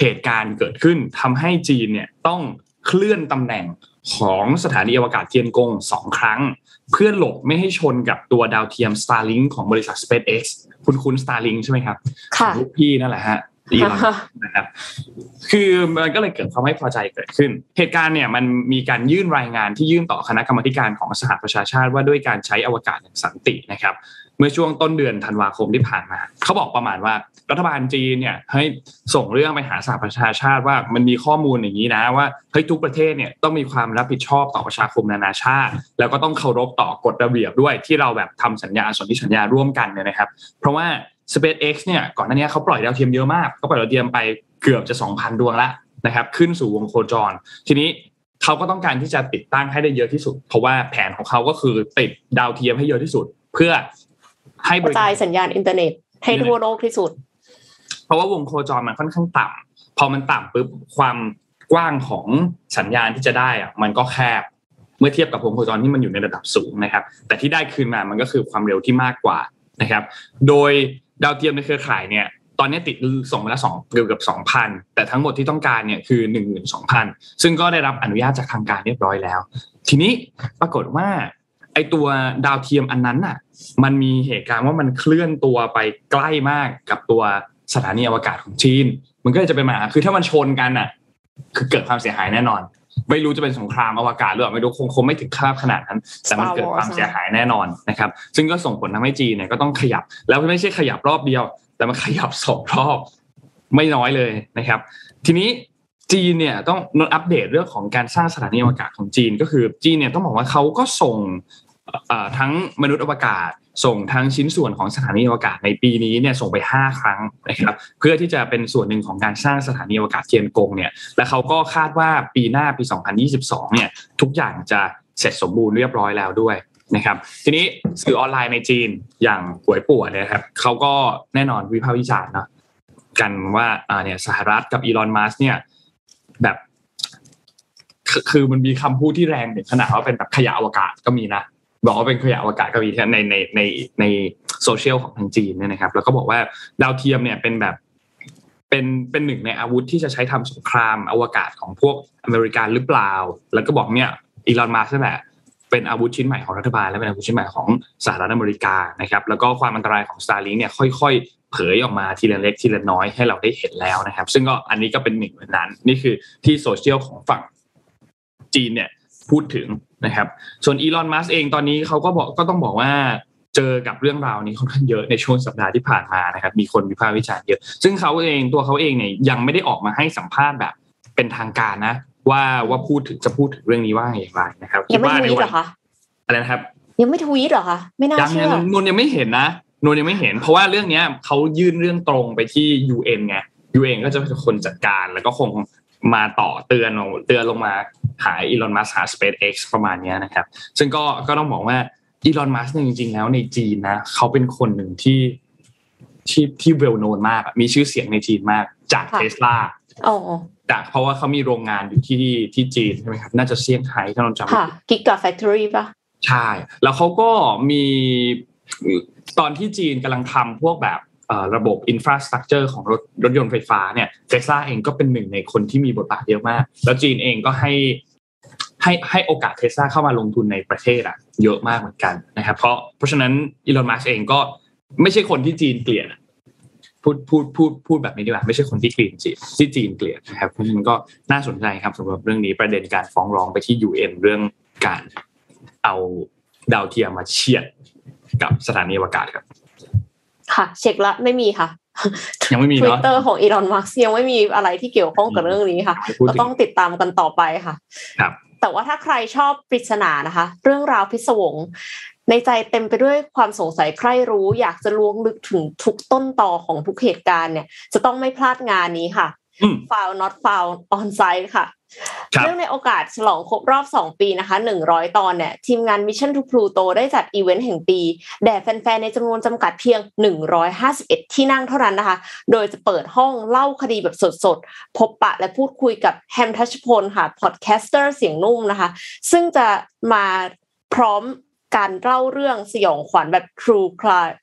เหตุการณ์เกิดขึ้นทำให้จีนเนี่ยต้องเคลื่อนตำแหน่งของสถานีอวกาศเทียนกงสองครั้งเพื่อหลบไม่ให้ชนกับตัวดาวเทียม Starlink ของบริษัท SpaceX คุณคุณ Starlink ใช่ไหมครับของลูกพี่นั่นแหละฮะดีมากนะครับคือมันก็เลยเกิดความไม่พอใจเกิดขึ้นเหตุการณ์เนี่ยมันมีการยื่นรายงานที่ยื่นต่อคณะกรรมาธิการของสหประชาชาติว่าด้วยการใช้อวกาศอย่างสันตินะครับเมื่อช่วงต้นเดือนธันวาคมที่ผ่านมาเขาบอกประมาณว่ารัฐบาลจีนเนี่ยให้ส่งเรื่องไปหาสหประชาชาติว่ามันมีข้อมูลอย่างนี้นะว่าเฮ้ยทุกประเทศเนี่ยต้องมีความรับผิดชอบต่อประชาคมนานาชาติแล้วก็ต้องเคารพต่อกฎระเบียบด้วยที่เราแบบทำสัญญาสนธิสัญญาร่วมกันเนี่ยนะครับเพราะว่าSpaceX เนี่ยก่อนหน้านี้เขาปล่อยดาวเทียมเยอะมากเขาปล่อยดาวเทียมไปเกือบจะ สองพัน ดวงละนะครับขึ้นสู่วงโคจรทีนี้เขาก็ต้องการที่จะติดตั้งให้ได้เยอะที่สุดเพราะว่าแผนของเขาก็คือติดดาวเทียมให้เยอะที่สุดเพื่อให้กระจายสัญญาณอินเทอร์เน็ตให้ทั่วโลกที่สุดเพราะว่าวงโคจรมันค่อนข้างต่ำพอมันต่ำปุ๊บความกว้างของสัญญาณที่จะได้อะมันก็แคบเมื่อเทียบกับวงโคจรที่มันอยู่ในระดับสูงนะครับแต่ที่ได้คืนมามันก็คือความเร็วที่มากกว่านะครับโดยดาวเทียมในเครือข่ายเนี่ยตอนนี้ติดส่งไปแล้วสองเกือบเกือบ สองพัน แต่ทั้งหมดที่ต้องการเนี่ยคือ หนึ่งหมื่นสองพัน ซึ่งก็ได้รับอนุญาตจากทางการเรียบร้อยแล้วทีนี้ปรากฏว่าไอ้ตัวดาวเทียมอันนั้นน่ะมันมีเหตุการณ์ว่ามันเคลื่อนตัวไปใกล้มากกับตัวสถานีอวกาศของจีนมันก็จะเป็นปัญหาคือถ้ามันชนกันน่ะคือเกิดความเสียหายแน่นอนไม่รู้จะเป็นสงครามอวกาศหรือเปล่าไม่รู้คงคงไม่ถึงขั้นขนาดนั้นแต่มันเกิดความเสียหายแน่นอนนะครับซึ่งก็ส่งผลทำให้จีนเนี่ยก็ต้องขยับแล้วไม่ใช่ขยับรอบเดียวแต่มันขยับสองรอบไม่น้อยเลยนะครับทีนี้จีนเนี่ยต้องนอัปเดตเรื่องของการสร้างสถานีอวกาศของจีนก็คือจีนเนี่ยต้องบอกว่าเขาก็ส่งทั้งมนุษย์อวกาศส่งทั้งชิ้นส่วนของสถานีอวกาศในปีนี้เนี่ยส่งไปห้าครั้งนะครับเพื่อที่จะเป็นส่วนหนึ่งของการสร้างสถานีอวกาศเทียนกงเนี่ยและเขาก็คาดว่าปีหน้าปีสองพันยี่สิบสองเนี่ยทุกอย่างจะเสร็จสมบูรณ์เรียบร้อยแล้วด้วยนะครับทีนี้สื่อออนไลน์ในจีนอย่างป่วยป่วยเนี่ยครับเขาก็แน่นอนวิพากษ์วิจารณ์เนาะกันว่าอ่าเนี่ยสหรัฐกับอีลอนมัสก์เนี่ยแบบคือมันมีคำพูดที่แรงถึงขนาดว่าเป็นแบบขยะอวกาศก็มีนะบอกว่าเป็นขยะอวกาศก็มีในในในในโซเชียลของทางจีนเนี่ยนะครับแล้วก็บอกว่าดาวเทียมเนี่ยเป็นแบบเป็นเป็นหนึ่งในอาวุธที่จะใช้ทำสงครามอวกาศของพวกอเมริกันหรือเปล่าแล้วก็บอกเนี่ยอีลอนมัสก์นั่นแหละเป็นอาวุธชิ้นใหม่ของรัฐบาลและเป็นอาวุธชิ้นใหม่ของสหรัฐอเมริกานะครับแล้วก็ความอันตรายของ Starlink เนี่ยค่อยๆเผยออกมาทีละเล็กทีละน้อยให้เราได้เห็นแล้วนะครับซึ่งก็อันนี้ก็เป็นหนึ่งในนั้นนี่คือที่โซเชียลของฝั่งจีนเนี่ยพูดถึงนะครับส่วนอีลอนมัสก์เองตอนนี้เขาก็บอกก็ต้องบอกว่าเจอกับเรื่องราวนี้ค่อนข้างเยอะในช่วงสัปดาห์ที่ผ่านมานะครับมีคนวิพากษ์วิจารณ์เยอะซึ่งเขาเองตัวเขาเองเนี่ยยังไม่ได้ออกมาให้สัมภาษณ์แบบเป็นทางการนะว่าว่าพูดถึงจะพูดถึงเรื่องนี้ว่าอย่างไรนะครับยังไม่ทวีตเหรอคะอะไรนะครับยังไม่ทวีตเหรอคะไม่น่าเชื่อนนยังไม่เห็นนะนนยังไม่เห็นเพราะว่าเรื่องนี้เขายื่นเรื่องตรงไปที่ ยู เอ็น ไง ยู เอ็น ก็จะเป็นคนจัดการแล้วก็คงมาต่อเตือนเตือนลงมาหาอีลอนมัสก์หา SpaceX ประมาณนี้นะครับซึ่งก็ก็ต้องบอกว่าอีลอนมัสก์เนี่ยจริงๆแล้วในจีนนะเขาเป็นคนหนึ่งที่ที่ที่เวลโนนมากมีชื่อเสียงในจีนมากจาก Tesla อ๋อจากเพราะว่าเขามีโรงงานอยู่ที่ที่จีนใช่ไหมครับน่าจะเซี่ยงไฮ้ถ้าเราจำไม่ผิด Giga Factory ป่ะใช่แล้วเขาก็มีตอนที่จีนกำลังทำพวกแบบระบบอินฟราสตรักเจอร์ของรถรถยนต์ไฟฟ้าเนี่ย Tesla เองก็เป็นหนึ่งในคนที่มีบทบาทเยอะมากแล้วจีนเองก็ให้ให้ให้โอกาส Tesla เข้ามาลงทุนในประเทศอ่ะเยอะมากเหมือนกันนะครับเพราะเพราะฉะนั้น Elon Musk เองก็ไม่ใช่คนที่จีนเกลียดพูดพูดพูดพูดแบบนี้ดีกว่าไม่ใช่คนที่จีนจีนที่จีนเกลียดนะครับเพราะฉะนั้นก็น่าสนใจครับสำหรับเรื่องนี้ประเด็นการฟ้องร้องไปที่ ยู เอ็น เรื่องการเอาดาวเทียมมาเฉียดกับสถานีอวกาศครับค่ะเช็คละไม่มีค่ะยังไม่มีเนาะ Twitter ของ Elon Musk ยังไม่มีอะไรที่เกี่ยวข้องกับเรื่องนี้ค่ะก็ต้องติดตามกันต่อไปค่ะครับ แต่ว่าถ้าใครชอบปริศนานะคะเรื่องราวพิศวงในใจเต็มไปด้วยความสงสัยใคร่รู้อยากจะล้วงลึกถึงทุกต้นตอของทุกเหตุการณ์เนี่ยจะต้องไม่พลาดงานนี้ค่ะ Found Not Found On Site ค่ะเรื่องในโอกาสฉลองครบรอบสองปีนะคะหนึ่งร้อยตอนเนี่ยทีมงาน Mission to Pluto ได้จัดอีเวนต์แห่งปีแด่แฟนๆในจำนวนจำกัดเพียงหนึ่งร้อยห้าสิบเอ็ดที่นั่งเท่านั้นนะคะโดยจะเปิดห้องเล่าคดีแบบสดๆพบปะและพูดคุยกับแฮมทัชพลค่ะพอดแคสเตอร์เสียงนุ่มนะคะซึ่งจะมาพร้อมการเล่าเรื่องสยองขวัญแบบ True Crime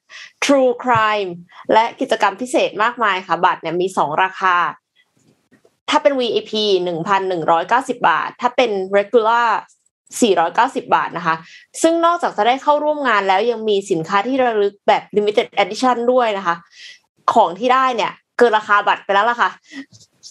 True Crime และกิจกรรมพิเศษมากมายค่ะบัตรเนี่ยมีสองราคาถ้าเป็น วี ไอ พี หนึ่งพันหนึ่งร้อยเก้าสิบ บาทถ้าเป็น Regular สี่ร้อยเก้าสิบ บาทนะคะซึ่งนอกจากจะได้เข้าร่วมงานแล้วยังมีสินค้าที่ระลึกแบบ Limited Edition ด้วยนะคะของที่ได้เนี่ยเกินราคาบัตรไปแล้วล่ะค่ะ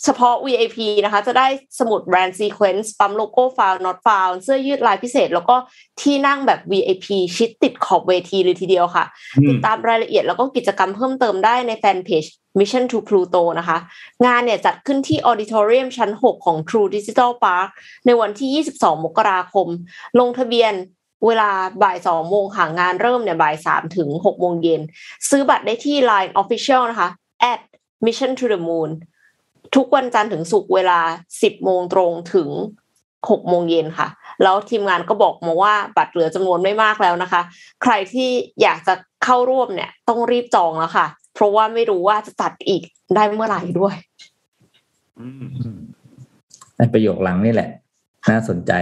เฉพาะ วี ไอ พี นะคะจะได้สมุดแบรนด์ Sequence ปั๊มโลโก้ Found Not Found เสื้อยืดลายพิเศษแล้วก็ที่นั่งแบบ วี ไอ พี ชิดติดขอบเวทีเลยทีเดียวค่ะติดตามรายละเอียดแล้วก็กิจกรรมเพิ่มเติมได้ในแฟนเพจ Mission to Pluto นะคะงานเนี่ยจัดขึ้นที่ Auditorium ชั้นหกของ True Digital Park ในวันที่ยี่สิบสองมกราคมลงทะเบียนเวลาบ่ายสองโมงค่ะงานเริ่มเนี่ยบ่ายสามถึงหกโมงเย็นซื้อบัตรได้ที่ ไลน์ Official นะคะ แอท Mission to the Moonทุกวันจันทร์ถึงศุกร์เวลา สิบโมง นตรงถึง หกโมง เย็นค่ะแล้วทีมงานก็บอกมาว่าบัตรเหลือจำนวนไม่มากแล้วนะคะใครที่อยากจะเข้าร่วมเนี่ยต้องรีบจองแล้วค่ะเพราะว่าไม่รู้ว่าจะจัดอีกได้เมื่อไหร่ด้วยในประโยคหลังนี่แหละน่าสนใจ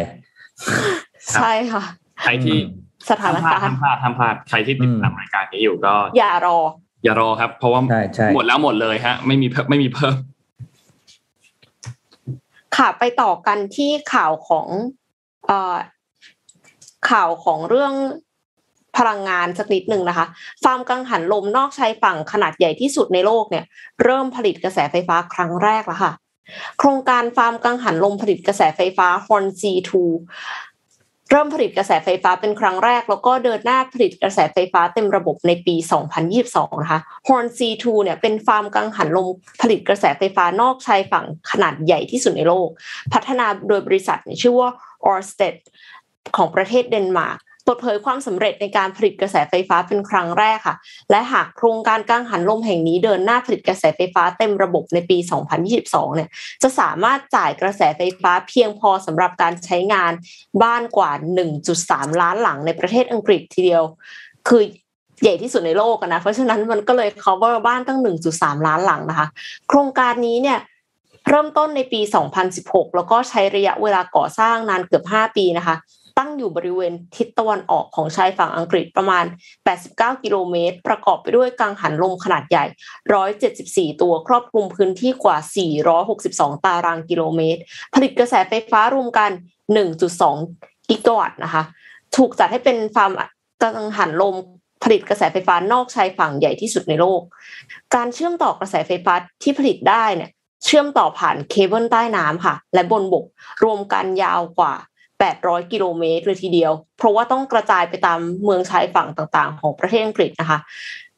ใช่ค่ะใครที่สถานการณ์ทำพลาดทำพลาดใครที่ติดตามรายการนี้อยู่ก็อย่ารออย่ารอครับเพราะว่าหมดแล้วหมดเลยฮะไม่มีไม่มีเพิ่มค่ะไปต่อกันที่ข่าวของเอ่อข่าวของเรื่องพลังงานสักนิดนึงนะคะฟาร์มกังหันลมนอกชายฝั่งขนาดใหญ่ที่สุดในโลกเนี่ยเริ่มผลิตกระแสไฟฟ้าครั้งแรกแล้วค่ะโครงการฟาร์มกังหันลมผลิตกระแสไฟฟ้า Hornsea Two เริ่มผลิตกระแสไฟฟ้าเป็นครั้งแรกแล้วก็เดินหน้าผลิตกระแสไฟฟ้าเต็มระบบในปีสองพันยี่สิบสองนะคะ Hornsea Two เนี่ยเป็นฟาร์มกังหันลมผลิตกระแสไฟฟ้านอกชายฝั่งขนาดใหญ่ที่สุดในโลกพัฒนาโดยบริษัทชื่อว่า Orsted ของประเทศเดนมาร์กเปิดเผยความสำเร็จในการผลิตกระแสไฟฟ้าเป็นครั้งแรกค่ะและหากโครงการกังหันลมแห่งนี้เดินหน้าผลิตกระแสไฟฟ้าเต็มระบบในปีสองพันยี่สิบสองเนี่ยจะสามารถจ่ายกระแสไฟฟ้าเพียงพอสำหรับการใช้งานบ้านกว่า หนึ่งจุดสาม ล้านหลังในประเทศอังกฤษทีเดียวคือใหญ่ที่สุดในโลกนะเพราะฉะนั้นมันก็เลย cover บ้านตั้ง หนึ่งจุดสาม ล้านหลังนะคะโครงการนี้เนี่ยเริ่มต้นในปีสองพันสิบหกแล้วก็ใช้ระยะเวลาก่อสร้างนานเกือบห้าปีนะคะตั้งอยู่บริเวณทิศตะวันออกของชายฝั่งอังกฤษประมาณแปดสิบเก้ากิโลเมตรประกอบไปด้วยกังหันลมขนาดใหญ่หนึ่งร้อยเจ็ดสิบสี่ตัวครอบคลุมพื้นที่กว่าสี่ร้อยหกสิบสองตารางกิโลเมตรผลิตกระแสไฟฟ้ารวมกัน หนึ่งจุดสอง กิกะวัตต์นะคะถูกจัดให้เป็นฟาร์มกังหันลมผลิตกระแสไฟฟ้านอกชายฝั่งใหญ่ที่สุดในโลกการเชื่อมต่อกระแสไฟฟ้าที่ผลิตได้เนี่ยเชื่อมต่อผ่านเคเบิลใต้น้ำค่ะและบนบกรวมกันยาวกว่าแปดร้อยกิโลเมตรเลยทีเดียวเพราะว่าต้องกระจายไปตามเมืองชายฝั่งต่างๆของประเทศอังกฤษนะคะ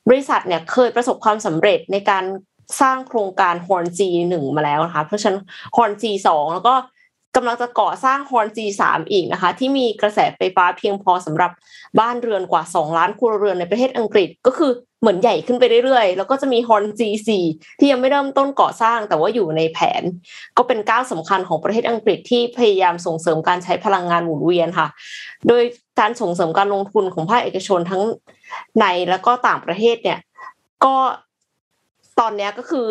บริษัทเนี่ยเคยประสบความสำเร็จในการสร้างโครงการ Hornsea หนึ่งมาแล้วนะคะเพราะฉะนั้น Hornsea สองแล้วก็กำลังจะก่อสร้าง Hornsea สามอีกนะคะที่มีกระแสไฟฟ้าเพียงพอสำหรับบ้านเรือนกว่าสองล้านครัวเรือนในประเทศอังกฤษก็คือเหมือนใหญ่ขึ้นไปเรื่อยๆแล้วก็จะมี Hornsea สี่ที่ยังไม่เริ่มต้นก่อสร้างแต่ว่าอยู่ในแผนก็เป็นก้าวสำคัญของประเทศอังกฤษที่พยายามส่งเสริมการใช้พลังงานหมุนเวียนค่ะโดยการส่งเสริมการลงทุนของภาคเอกชนทั้งในและก็ต่างประเทศเนี่ยก็ตอนนี้ก็คือ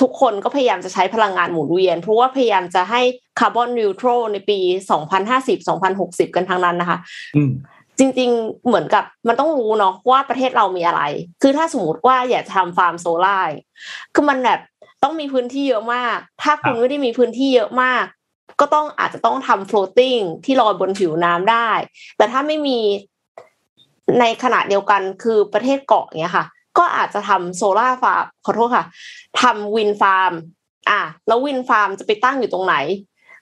ทุกคนก็พยายามจะใช้พลังงานหมุนเวียนเพราะว่าพยายามจะให้คาร์บอนนิวทรัลในปีสองพันห้าสิบ สองพันหกสิบกันทั้งนั้นนะคะจริงๆเหมือนกับมันต้องรู้เนาะว่าประเทศเรามีอะไรคือถ้าสมมติว่าอยากทำฟาร์มโซล่าคือมันแบบต้องมีพื้นที่เยอะมากถ้าคุณไม่ได้มีพื้นที่เยอะมากก็ต้องอาจจะต้องทำ floating ที่ลอยบนผิวน้ำได้แต่ถ้าไม่มีในขณะเดียวกันคือประเทศเกาะเนี่ยค่ะก็อาจจะทำโซล่าฟาร์มขอโทษค่ะทำวินฟาร์มอ่ะแล้ววินฟาร์มจะไปตั้งอยู่ตรงไหน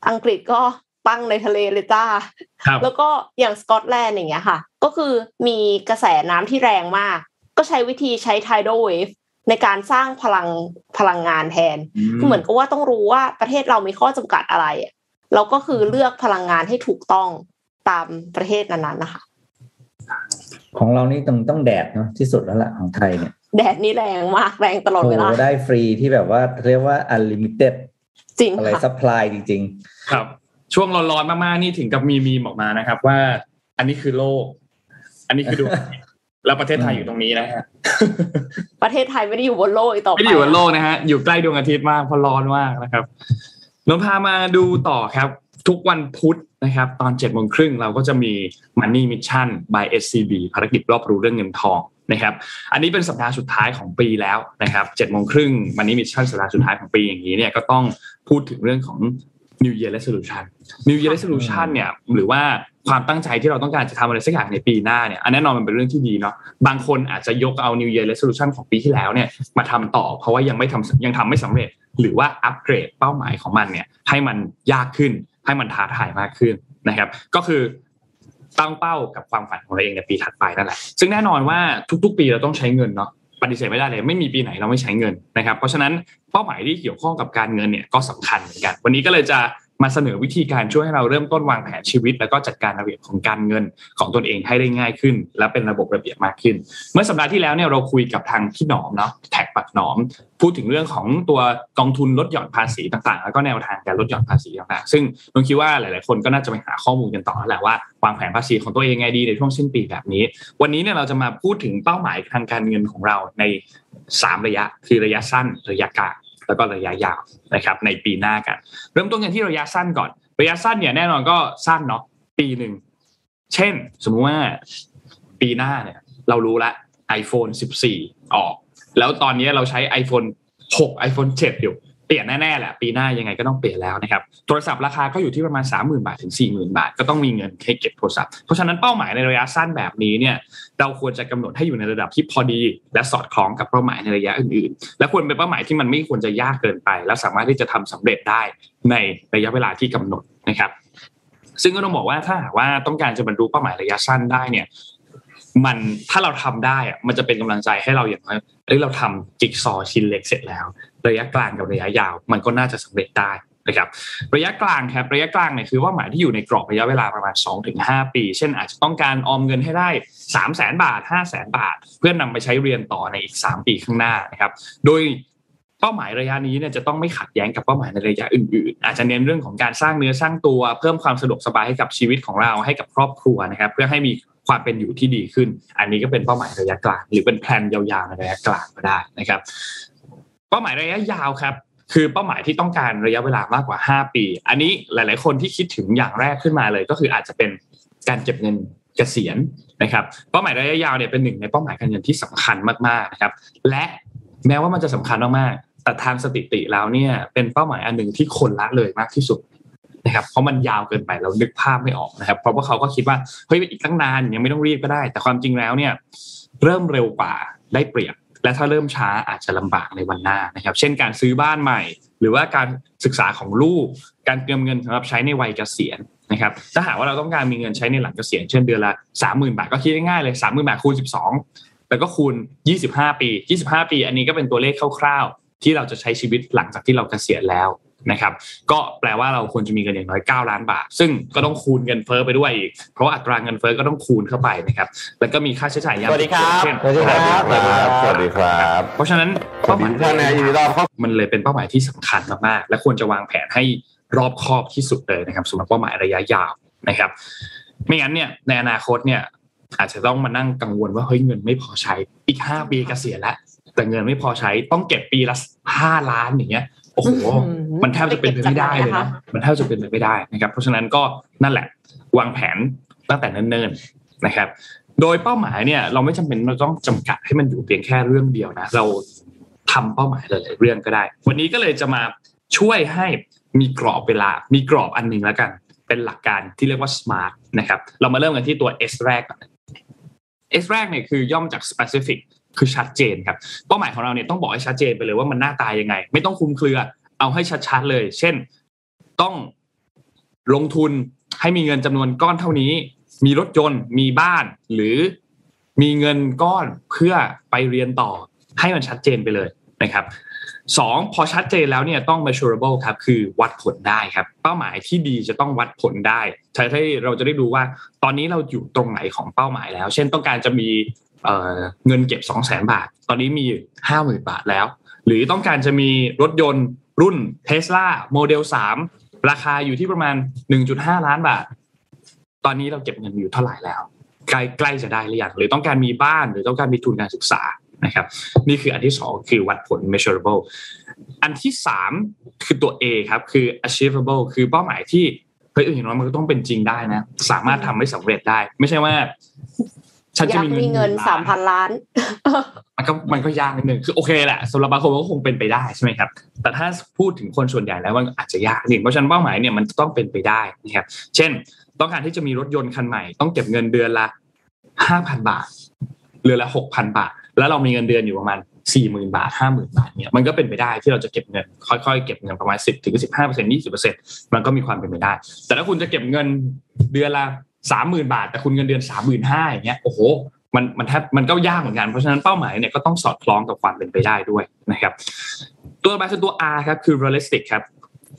อังกฤษก็ตั้งในทะเลเลยจ้าแล้วก็อย่างสกอตแลนด์อย่างเงี้ยค่ะก็คือมีกระแสน้ำที่แรงมากก็ใช้วิธีใช้ tidal wave ในการสร้างพลังพลังงานแทนเหมือนกับว่าต้องรู้ว่าประเทศเรามีข้อจำกัดอะไร แล้วก็คือเลือกพลังงานให้ถูกต้องตามประเทศนั้นๆนะคะของเรานี่ต้องต้องแดดเนาะที่สุดแล้วล่ะของไทยเนี่ยแดดนี่แรงมากแรงตลอดเวลาได้ฟรีที่แบบว่าเรียกว่า unlimited จริงอะไรซัพพลายจริงๆครับช่วงร้อนๆมากๆนี่ถึงกับมีมีออกมานะครับว่าอันนี้คือโลกอันนี้คือดวงอาทิตย์แล้วประเทศไทยอยู่ตรงนี้นะฮะประเทศไทยไม่ได้อยู่บนโลกอีกต่อไปไม่ได้อยู่บนโลกนะฮะอยู่ใกล้ดวงอาทิตย์มากเพราะร้อนมากนะครับนนท์พามาดูต่อครับทุกวันพุธนะครับตอน เจ็ดโมงครึ่งเราก็จะมี Money Mission by เอส ซี บี ภารกิจรอบรู้เรื่องเงินทองนะครับอันนี้เป็นสัปดาห์สุดท้ายของปีแล้วนะครับ เจ็ดโมงครึ่ง Money Mission สัปดาห์สุดท้ายของปีอย่างนี้เนี่ยก็ต้องพูดถึงเรื่องของ New Year Resolution New Year Resolution เนี่ยหรือว่าความตั้งใจที่เราต้องการจะทำอะไรสักอย่างในปีหน้าเนี่ยอันแน่นอนมันเป็นเรื่องที่ดีเนาะบางคนอาจจะยกเอา New Year Resolution ของปีที่แล้วเนี่ยมาทำต่อเพราะว่ายังไม่ทำยังทำไม่สำเร็จหรือว่าอัปเกรดเป้าหมายของมันเนี่ยให้มันยากขึ้นให้มันท้าทายมากขึ้นนะครับก็คือตั้งเป้ากับความฝันของเราเองในปีถัดไปนั่นแหละซึ่งแน่นอนว่าทุกๆปีเราต้องใช้เงินเนาะปฏิเสธไม่ได้เลยไม่มีปีไหนเราไม่ใช้เงินนะครับเพราะฉะนั้นเป้าหมายที่เกี่ยวข้องกับการเงินเนี่ยก็สำคัญเหมือนกันวันนี้ก็เลยจะมาเสนอวิธีการช่วยให้เราเริ่มต้นวางแผนชีวิตแล้วก็จัดการระเบียบของการเงินของตนเองให้ได้ง่ายขึ้นและเป็นระบบระเบียบมากขึ้นเมื่อสัปดาห์ที่แล้วเนี่ยเราคุยกับทางพี่หนอมเนาะแท็กปักหนอมพูดถึงเรื่องของตัวกองทุนลดหย่อนภาษีต่างๆแล้วก็แนวทางการลดหย่อนภาษีต่างๆซึ่งผมคิดว่าหลายๆคนก็น่าจะไปหาข้อมูลกันต่อแหละว่าวางแผนภาษีของตัวเองไงดีในช่วงสิ้นปีแบบนี้วันนี้เนี่ยเราจะมาพูดถึงเป้าหมายทางการเงินของเราในสามระยะคือระยะสั้นระยะกลางแล้วก็ระยะยาวนะครับในปีหน้ากันเริ่มต้นกันที่ระยะสั้นก่อนระยะสั้นเนี่ยแน่นอนก็สั้นเนาะปีหนึ่งเช่นสมมุติว่าปีหน้าเนี่ยเรารู้ละ ไอโฟนสิบสี่ ออกแล้วตอนนี้เราใช้ ไอโฟนหก ไอโฟนเจ็ดอยู่เปลี่ยนแน่ๆแหละปีหน้ายังไงก็ต้องเปลี่ยนแล้วนะครับโทรศัพท์ราคาก็อยู่ที่ประมาณ สามหมื่นบาทถึง สี่หมื่นบาทก็ต้องมีเงินให้เก็บโทรศัพท์เพราะฉะนั้นเป้าหมายในระยะสั้นแบบนี้เนี่ยเราควรจะกำหนดให้อยู่ในระดับที่พอดีและสอดคล้องกับเป้าหมายในระยะอื่นๆและควรเป็นเป้าหมายที่มันไม่ควรจะยากเกินไปและสามารถที่จะทำสำเร็จได้ในระยะเวลาที่กำหนดนะครับซึ่งก็ต้องบอกว่าถ้าหากว่าต้องการจะบรรลุเป้าหมายระยะสั้นได้เนี่ยมันถ้าเราทำได้อะมันจะเป็นกำลังใจให้เราอย่างน้อยเอ้ยเราทำจิ๊กซอว์ชิ้นเล็กเสร็จแล้วระยะกลางกับระยะยาวมันก็น่าจะสำเร็จได้นะครับระยะกลางครับระยะกลางเนี่ยคือว่าหมายที่อยู่ในกรอบระยะเวลาประมาณ สองถึงห้า ปีเช่นอาจจะต้องการออมเงินให้ได้ สามแสนบาท ห้าแสนบาทเพื่อนำไปใช้เรียนต่อในอีกสามปีข้างหน้านะครับโดยเป้าหมายระยะนี้เนี่ยจะต้องไม่ขัดแย้งกับเป้าหมายในระยะอื่นๆอาจจะเน้นเรื่องของการสร้างเนื้อสร้างตัวเพิ่มความสะดวกสบายให้กับชีวิตของเราให้กับครอบครัวนะครับเพื่อให้มีความเป็นอยู่ที่ดีขึ้นอันนี้ก็เป็นเป้าหมายระยะกลางหรือเป็นแพลนยาวๆในระยะกลางก็ได้นะครับเป้าหมายระยะยาวครับคือเป้าหมายที่ต้องการระยะเวลามากกว่าห้าปีอันนี้หลายๆคนที่คิดถึงอย่างแรกขึ้นมาเลยก็คืออาจจะเป็นการเก็บเงินเกษียณนะครับเป้าหมายระยะยาวเนี่ยเป็นหนึ่งในเป้าหมายการเงินที่สำคัญมากๆนะครับและแม้ว่ามันจะสำคัญมากๆแต่ทางสถิติแล้วเนี่ยเป็นเป้าหมายอันนึงที่คนละเลยมากที่สุดนะครับเพราะมันยาวเกินไปเรานึกภาพไม่ออกนะครับเพราะว่าเขาก็คิดว่าเฮ้ยอีกตั้งนานยังไม่ต้องรีบก็ได้แต่ความจริงแล้วเนี่ยเริ่มเร็วกว่าได้เปรียบและถ้าเริ่มช้าอาจจะลำบากในวันหน้านะครับเช่นการซื้อบ้านใหม่หรือว่าการศึกษาของลูกการเตรียมเงินสำหรับใช้ในวัยเกษียณนะครับถ้าหากว่าเราต้องการมีเงินใช้ในหลังเกษียณเช่นเดือนละ สามหมื่นบาทก็คิดง่ายๆเลย สามหมื่นบาทคูณสิบสองแล้วก็คูณยี่สิบห้าปียี่สิบห้าปีอันนี้ก็เป็นตัวเลขคร่าวๆที่เราจะใช้ชีวิตหลังจากที่เราเกษียณแล้วนะครับก็แปลว่าเราควรจะมีเงินอย่างน้อยเก้าล้านบาทซึ่งก็ต้องคูณเงินเฟ้อไปด้วยอีกเพราะอัตราเงินเฟ้อก็ต้องคูณเข้าไปนะครับแล้วก็มีค่าใช้จ่ายยามสวัสดีครับสวัสดีครับสวัสดีครับเพราะฉะนั้นเป้าหมายในยุโรปมันเลยเป็นเป้าหมายที่สำคัญมากๆและควรจะวางแผนให้รอบคอบที่สุดเลยนะครับสำหรับเป้าหมายระยะยาวนะครับไม่งั้นเนี่ยในอนาคตเนี่ยอาจจะต้องมานั่งกังวลว่าเฮ้ยเงินไม่พอใช้อีกห้าปีเกษียณแล้วแต่เงินไม่พอใช้ต้องเก็บปีละห้าล้านอย่างเงี้ยโอ้โหมันแทบจะเป็นไปไม่ได้เลยนะมันแทบจะเป็นไปไม่ได้นะครับเพราะฉะนั้นก็นั่นแหละวางแผนตั้งแต่เนิ่นๆนะครับโดยเป้าหมายเนี่ยเราไม่จำเป็นเราต้องจำกัดให้มันอยู่เพียงแค่เรื่องเดียวนะเราทำเป้าหมายหลายๆเรื่องก็ได้วันนี้ก็เลยจะมาช่วยให้มีกรอบเวลามีกรอบอันนึงแล้วกันเป็นหลักการที่เรียกว่า smart นะครับเรามาเริ่มกันที่ตัว S แรกก่อน S แรกเนี่ยคือย่อมจาก specificคือชัดเจนครับเป้าหมายของเราเนี่ยต้องบอกให้ชัดเจนไปเลยว่ามันหน้าตายังไงไม่ต้องคลุมเครือเอาให้ชัดๆเลยเช่นต้องลงทุนให้มีเงินจำนวนก้อนเท่านี้มีรถยนต์มีบ้านหรือมีเงินก้อนเพื่อไปเรียนต่อให้มันชัดเจนไปเลยนะครับ สองพอชัดเจนแล้วเนี่ยต้อง measurable ครับคือวัดผลได้ครับเป้าหมายที่ดีจะต้องวัดผลได้ใช่ๆเราจะได้ดูว่าตอนนี้เราอยู่ตรงไหนของเป้าหมายแล้วเช่นต้องการจะมีเอ่อเงินเก็บ สองแสน บาทตอนนี้มี ห้าหมื่น บาทแล้วหรือต้องการจะมีรถยนต์รุ่น Tesla โมเดลสามราคาอยู่ที่ประมาณ หนึ่งจุดห้า ล้านบาทตอนนี้เราเก็บเงินอยู่เท่าไหร่แล้วใกล้ใกล้จะได้หรือยังหรือต้องการมีบ้านหรือต้องการมีทุนการศึกษานะครับนี่คืออันที่สองคือวัดผล measurable อันที่สามคือตัว A ครับคือ achievable คือเป้าหมายที่เฮ้ยอย่างน้อยมันก็ต้องเป็นจริงได้นะสามารถทำให้สำเร็จได้ไม่ใช่ว่าฉันจะมีเงิน สามพัน ล้านมันก็มันก็ยากนิดนึงคือโอเคแหละสำหรับบางคนก็คงเป็นไปได้ใช่ไหมครับแต่ถ้าพูดถึงคนส่วนใหญ่แล้วมันอาจจะยากนิดเพราะฉะนั้นเป้าหมายเนี่ยมันต้องเป็นไปได้นะครับเช่นต้องการที่จะมีรถยนต์คันใหม่ต้องเก็บเงินเดือนละ ห้าพัน บาทเดือนละ หกพัน บาทแล้วเรามีเงินเดือนอยู่ประมาณ สี่หมื่น บาท ห้าหมื่น บาทเนี่ยมันก็เป็นไปได้ที่เราจะเก็บเงินค่อยๆเก็บเงินประมาณ สิบถึงสิบห้าเปอร์เซ็นต์ ยี่สิบเปอร์เซ็นต์ มันก็มีความเป็นไปได้แต่ถ้าคุณจะเก็บเงินเดือนละ สามหมื่น บาทแต่คุณเงินเดือน สามหมื่นห้าพัน อย่างเงี้ยโอ้โหมันมันแทบมันก็ยากเหมือนกันเพราะฉะนั้นเป้าหมายเนี่ยก็ต้องสอดคล้องกับความเป็นไปได้ด้วยนะครับตัวต่อไปคือตัว R ครับคือ realistic ครับ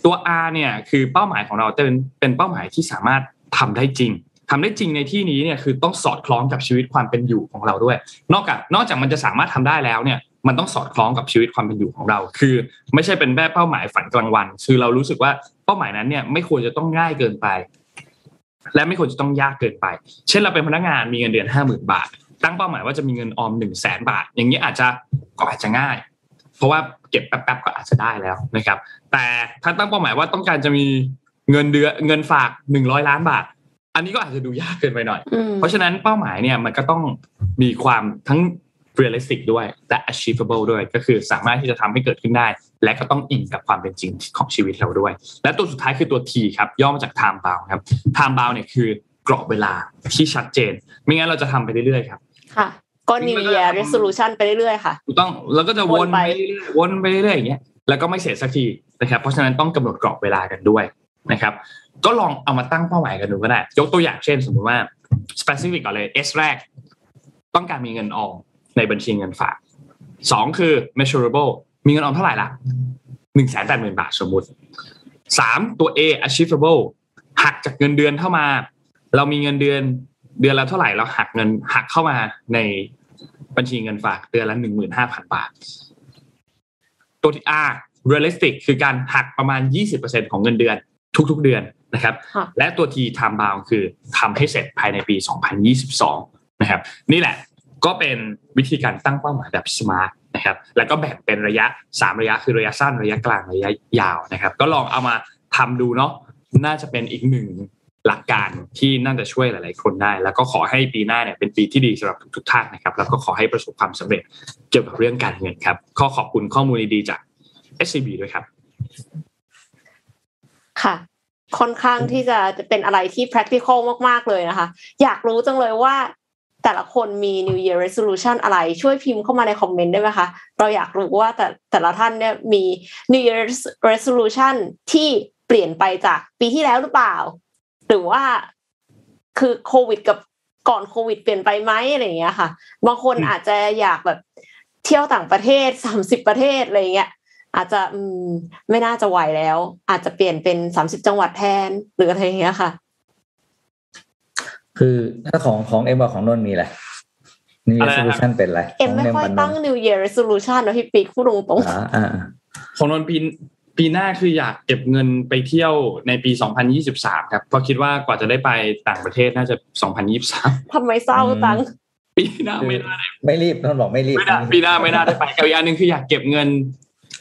ตัว R เนี่ยคือเป้าหมายของเราแต่เป็นเป็นเป้าหมายที่สามารถทำได้จริงทำได้จริงในที่นี้เนี่ยคือต้องสอดคล้องกับชีวิตความเป็นอยู่ของเราด้วยนอกจากนอกจากมันจะสามารถทำได้แล้วเนี่ยมันต้องสอดคล้องกับชีวิตความเป็นอยู่ของเราคือไม่ใช่เป็นแบบเป้าหมายฝันกลางวันคือเรารู้สึกว่าเป้าหมายนั้นเนี่ยไม่ควรจะต้องง่ายเกินไปและไม่ควรจะต้องยากเกินไปเช่นเราเป็นพนักงานมีเงินเดือน ห้าหมื่น บาทตั้งเป้าหมายว่าจะมีเงินออม หนึ่งแสน บาทอย่างนี้อาจจะก็อาจจะง่ายเพราะว่าเก็บแป๊บๆก็อาจจะได้แล้วนะครับแต่ถ้าตั้งเป้าหมายว่าต้องการจะมีเงินเดือนเงินฝาก หนึ่งร้อย ล้านบาทอันนี้ก็อาจจะดูยากเกินไปหน่อยเพราะฉะนั้นเป้าหมายเนี่ยมันก็ต้องมีความทั้ง realistic ด้วยและ achievable ด้วยก็คือสามารถที่จะทำให้เกิดขึ้นได้และก็ต้องอิงกับความเป็นจริงของชีวิตเราด้วยและตัวสุดท้ายคือตัว T ครับย่อมาจาก time bound ครับ time bound เนี่ยคือกรอบเวลาที่ชัดเจนไม่งั้นเราจะทำไปเรื่อยๆครับค่ะก็ New Year Resolution ไปเรื่อยๆค่ะต้องแล้วก็จะวนไปวนไปเรื่อยๆอย่างเงี้ยแล้วก็ไม่เสร็จสักทีนะครับเพราะฉะนั้นต้องกำหนดกรอบเวลากันด้วยนะครับก็ลองเอามาตั้งเป้าหมายกันดูก็ได้ยกตัวอย่างเช่นสมมุติว่า specific ก่อนเลย S แรกต้องการมีเงินออมในบัญชีเงินฝากสองคือ measurable มีเงินออมเท่าไหร่ละ หนึ่งแสนแปดหมื่น บาทสมมุติสามตัว A achievable หักจากเงินเดือนเข้ามาเรามีเงินเดือนเดือนละเท่าไหร่เราหักเงินหักเข้ามาในบัญชีเงินฝากเดือนละ หนึ่งหมื่นห้าพัน บาทตัว R realistic คือการหักประมาณ ยี่สิบเปอร์เซ็นต์ ของเงินเดือนทุกๆเดือนนะครับและตัว T time bound คือทำให้เสร็จภายในปีสองพันยี่สิบสองนะครับนี่แหละก็เป็นวิธีการตั้งเป้าหมายแบบ smart นะครับแล้วก็แบ่งเป็นระยะสามระยะคือระยะสั้นระยะกลางระยะยาวนะครับก็ลองเอามาทำดูเนาะน่าจะเป็นอีกหนึ่งหลักการที่น่าจะช่วยหลายๆคนได้แล้วก็ขอให้ปีหน้าเนี่ยเป็นปีที่ดีสำหรับทุกๆท่านนะครับแล้วก็ขอให้ประสบความสำเร็จเกี่ยวกับเรื่องการเงินครับขอขอบคุณข้อมูลดีๆจาก เอส ซี บี ด้วยครับค่ะค่อนข้างที่จะจะเป็นอะไรที่ practical มากๆเลยนะคะอยากรู้จังเลยว่าแต่ละคนมี New Year Resolution อะไรช่วยพิมพ์เข้ามาในคอมเมนต์ได้ไหมคะเราอยากรู้ว่าแต่แต่ละท่านเนี่ยมี New Year Resolution ที่เปลี่ยนไปจากปีที่แล้วหรือเปล่าหรือว่าคือโควิดกับก่อนโควิดเปลี่ยนไปไหมอะไรอย่างเงี้ยค่ะบางคนอาจจะอยากแบบเที่ยวต่างประเทศสามสิบประเทศอะไรอย่างเงี้ยอาจจะไม่น่าจะไหวแล้วอาจจะเปลี่ยนเป็นสามสิบจังหวัดแทนหรืออะไรอย่างเงี้ยค่ะคือถ้าของของเอ็มกับของนนท์มีอะไร New Year Resolution เป็นอะไรเอ็มไม่ค่อยตั้ง New Year Resolution นะพี่ปิ๊กผู้ลงตรงของนนท์ปีปีหน้าคืออยากเก็บเงินไปเที่ยวในปีสองพันยี่สิบสามครับเพราะคิดว่ากว่าจะได้ไปต่างประเทศน่าจะสองพันยี่สิบสามทำไมเศร้าจังปีหน้าไม่ได้ไม่รีบนนท์บอกไม่รีบปีหน้าไม่น่าได้ไปอีกอันนึงคืออยากเก็บเงิน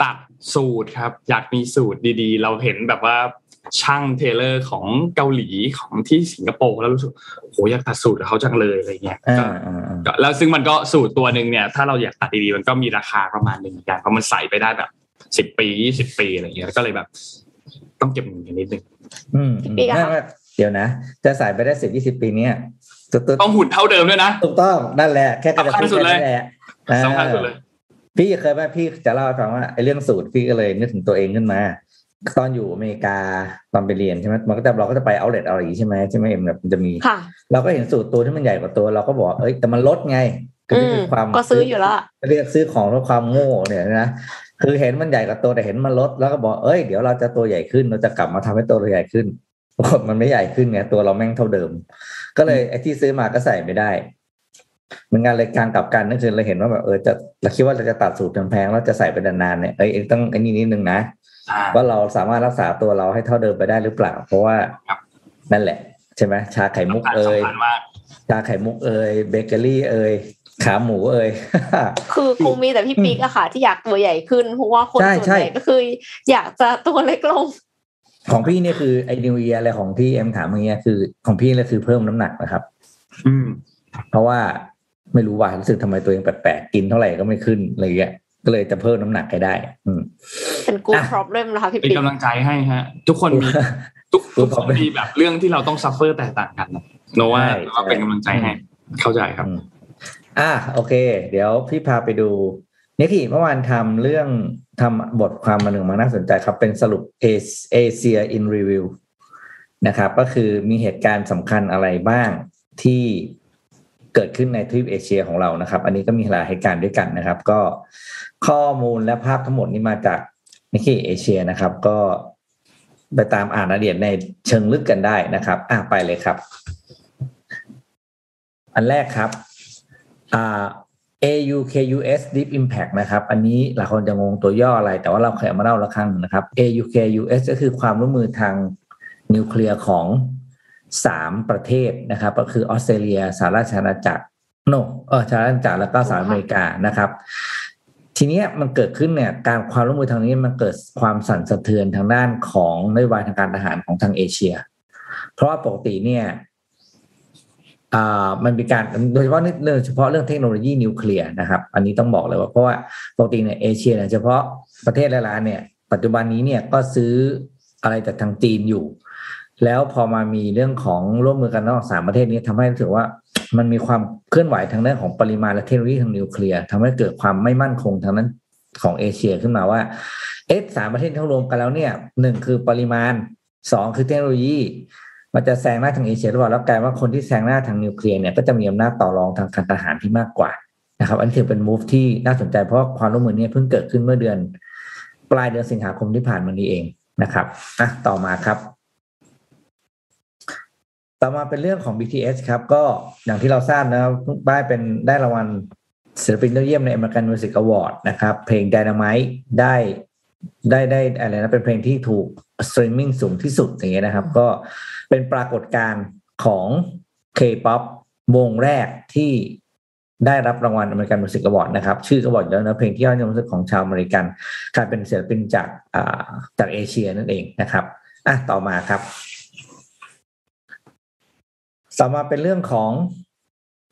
ตัดสูตรครับอยากมีสูตรดีๆเราเห็นแบบว่าช่างเทเลอร์ของเกาหลีของที่สิงคโปร์แล้วรู้สึกโหอยากตัดสูตรเขาจังเลยอะไรเงี้ยแล้วซึ่งมันก็สูตรตัวนึงเนี่ยถ้าเราอยากตัดดีๆมันก็มีราคาประมาณนึงอย่างเพราะมันใส่ไปได้แบบสิบปียี่สิบปีอะไรเงี้ยก็เลยแบบต้องเก็บเงินนิดนึงอืมเดี๋ยวนะจะใส่ไปได้สิบ ยี่สิบปีเนี่ยต้องหุ่นเท่าเดิมด้วยนะถูกต้องนั่นแหละแค่กระตุ้นสุดเลยสำคัญสุดเลยพี่เคยว่าพี่จะเล่าให้ฟังว่าไอ้เรื่องสูตรพี่ก็เลยนึกถึงตัวเองขึ้นมาตอนอยู่อเมริกาตอนไปเรียนใช่ไหมมันก็แต่เราก็จะไปเอาท์เลทอะไรอย่างนี้ใช่ไหมใช่ไหมเอ็มแบบมันจะมีเราก็เห็นสูตรตัวที่มันใหญ่กว่าตัวเราก็บอกเอ้ยแต่มันลดไงก็คือความก็ซื้ออยู่แล้วเรียกซื้อของด้วยความโง่เนี่ยนะ คือเห็นมันใหญ่กว่าตัวแต่เห็นมันลดแล้วก็บอกเอ้ยเดี๋ยวเราจะตัวใหญ่ขึ้นเราจะกลับมาทำให้ตัวเราใหญ่ขึ้นปรากฏมันไม่ใหญ่ขึ้นไงตัวเราแม่งเท่าเดิมก็เลยไอ้ที่ซื้อมาก็ใส่ไม่ได้เหมือนกันเลยการกลับกันนั่นคือเราเห็นว่าแบบเออจะเราคิดว่าเราจะตัดสูตรแพงแล้วจะใส่ไปนานๆเนี่ยเอ้ยต้องไอ้นี่นิดนึงนะว่าเราสามารถรักษาตัวเราให้เท่าเดิมไปได้หรือเปล่าเพราะว่านั่นแหละใช่ไหมชาไข่มุกเอ่ยชาไข่มุกเอ่ยเบเกอรี่เอ่ยขาหมูเอ่ยคือคงมีแต่พี่ปิ๊กอะค่ะที่อยากตัวใหญ่ขึ้นเพราะว่าคนส่วนใหญ่ก็คืออยากจะตัวเล็กลงของพี่เนี่ยคือไอ้นิวเอียร์อะไรของที่เอ็มถามเมื่อกี้คือของพี่เลยคือเพิ่มน้ำหนักนะครับอืมเพราะว่าไม่รู้ว่ารู้สึกทำไมตัวเองแปลกๆกินเท่าไหร่ก็ไม่ขึ้นอะไรอย่างเงี้ยก็เลยจะเพิ่มน้ำหนักให้ได้อืมเป็นกูด problem นะคะพี่ปิ๊กเป็นกำลังใจให้ฮะทุกคนมีทุกทุกคนมีแบบเรื่องที่เราต้อง suffer แตกต่างกันโนว่าว่าเป็นกำลังใจให้เข้าใจครับอ่ะโอเคเดี๋ยวพี่พาไปดูนี่พี่เมื่อวานทำเรื่องทำบทความมาหนึ่งมาน่าสนใจครับเป็นสรุป Asia in Review นะครับก็คือมีเหตุการณ์สำคัญอะไรบ้างที่เกิดขึ้นในทวีปเอเชียของเรานะครับอันนี้ก็มีหลายเหตุการณ์ด้วยกันนะครับก็ข้อมูลและภาพทั้งหมดนี้มาจากนิกเกิลเอเชียนะครับก็ไปตามอ่านรายละเอียดในเชิงลึกกันได้นะครับอ่ะไปเลยครับอันแรกครับอ่า เอ ยู เค ยู เอส Deep Impact นะครับอันนี้หลายคนจะงงตัวย่ออะไรแต่ว่าเราเคยเอามาเล่าละครั้งนะครับ เอ ยู เค ยู เอส ก็คือความร่วมมือทางนิวเคลียร์ของสามประเทศนะครับก็คือออสเตรเลียสหราชอาณาจักรโนเออสหราชอาณาจักรแล้วก็สหรัฐอเมริกานะครับทีนี้มันเกิดขึ้นเนี่ยการความร่วมมือทางนี้มันเกิดความสั่นสะเทือนทางด้านของนโยบายทางการทหารของทางเอเชียเพราะว่าปกติเนี่ยอ่ามันเป็นการโดยเฉพาะเรื่องเฉพาะเรื่องเทคโนโลยีนิวเคลียร์นะครับอันนี้ต้องบอกเลยว่าเพราะว่าปกติเนี่ยเอเชียเนี่ยเฉพาะประเทศหลายๆเนี่ยปัจจุบันนี้เนี่ยก็ซื้ออะไรจากทางจีนอยู่แล้วพอมามีเรื่องของร่วมมือกันระหว่างสามประเทศนี้ทำให้รู้สึกว่ามันมีความเคลื่อนไหวทางด้านของปริมาณและเทคโนโลยีทางนิวเคลียร์ทำให้เกิดความไม่มั่นคงทางนั้นของเอเชียขึ้นมาว่าเอ๊ะสามประเทศที่รวมกันแล้วเนี่ยหนึ่งคือปริมาณสองคือเทคโนโลยีมันจะแซงหน้าทางเอเชียหรือเปล่าแล้วกลายว่าคนที่แซงหน้าทางนิวเคลียร์เนี่ยก็จะมีอำนาจต่อรองทางการทหารที่มากกว่านะครับอันนี้ถือเป็นมูฟที่น่าสนใจเพราะความร่วมมือนี้เพิ่งเกิดขึ้นเมื่อเดือนปลายเดือนสิงหาคมที่ผ่านมานี้เองนะครับอ่ะต่อมาครับต่อมาเป็นเรื่องของ บี ที เอส ครับก็อย่างที่เราทราบนะครับบ้ายเป็นได้รางวัลศิลปินยอดเยี่ยมใน American Music Award นะครับเพลง Dynamite ได้ได้ได้อะไรนะเป็นเพลงที่ถูกสตรีมมิ่งสูงที่สุดอย่างเงี้ยนะครับก็เป็นปรากฏการณ์ของ K-pop วงแรกที่ได้รับรางวัล American Music Award นะครับชื่อก็บอกแล้วนะเพลงที่ยอดเยี่ยมสุดของชาวอเมริกันกลายเป็นศิลปินจากอ่าจากเอเชียนั่นเองนะครับอ่ะต่อมาครับต่อมาเป็นเรื่องของ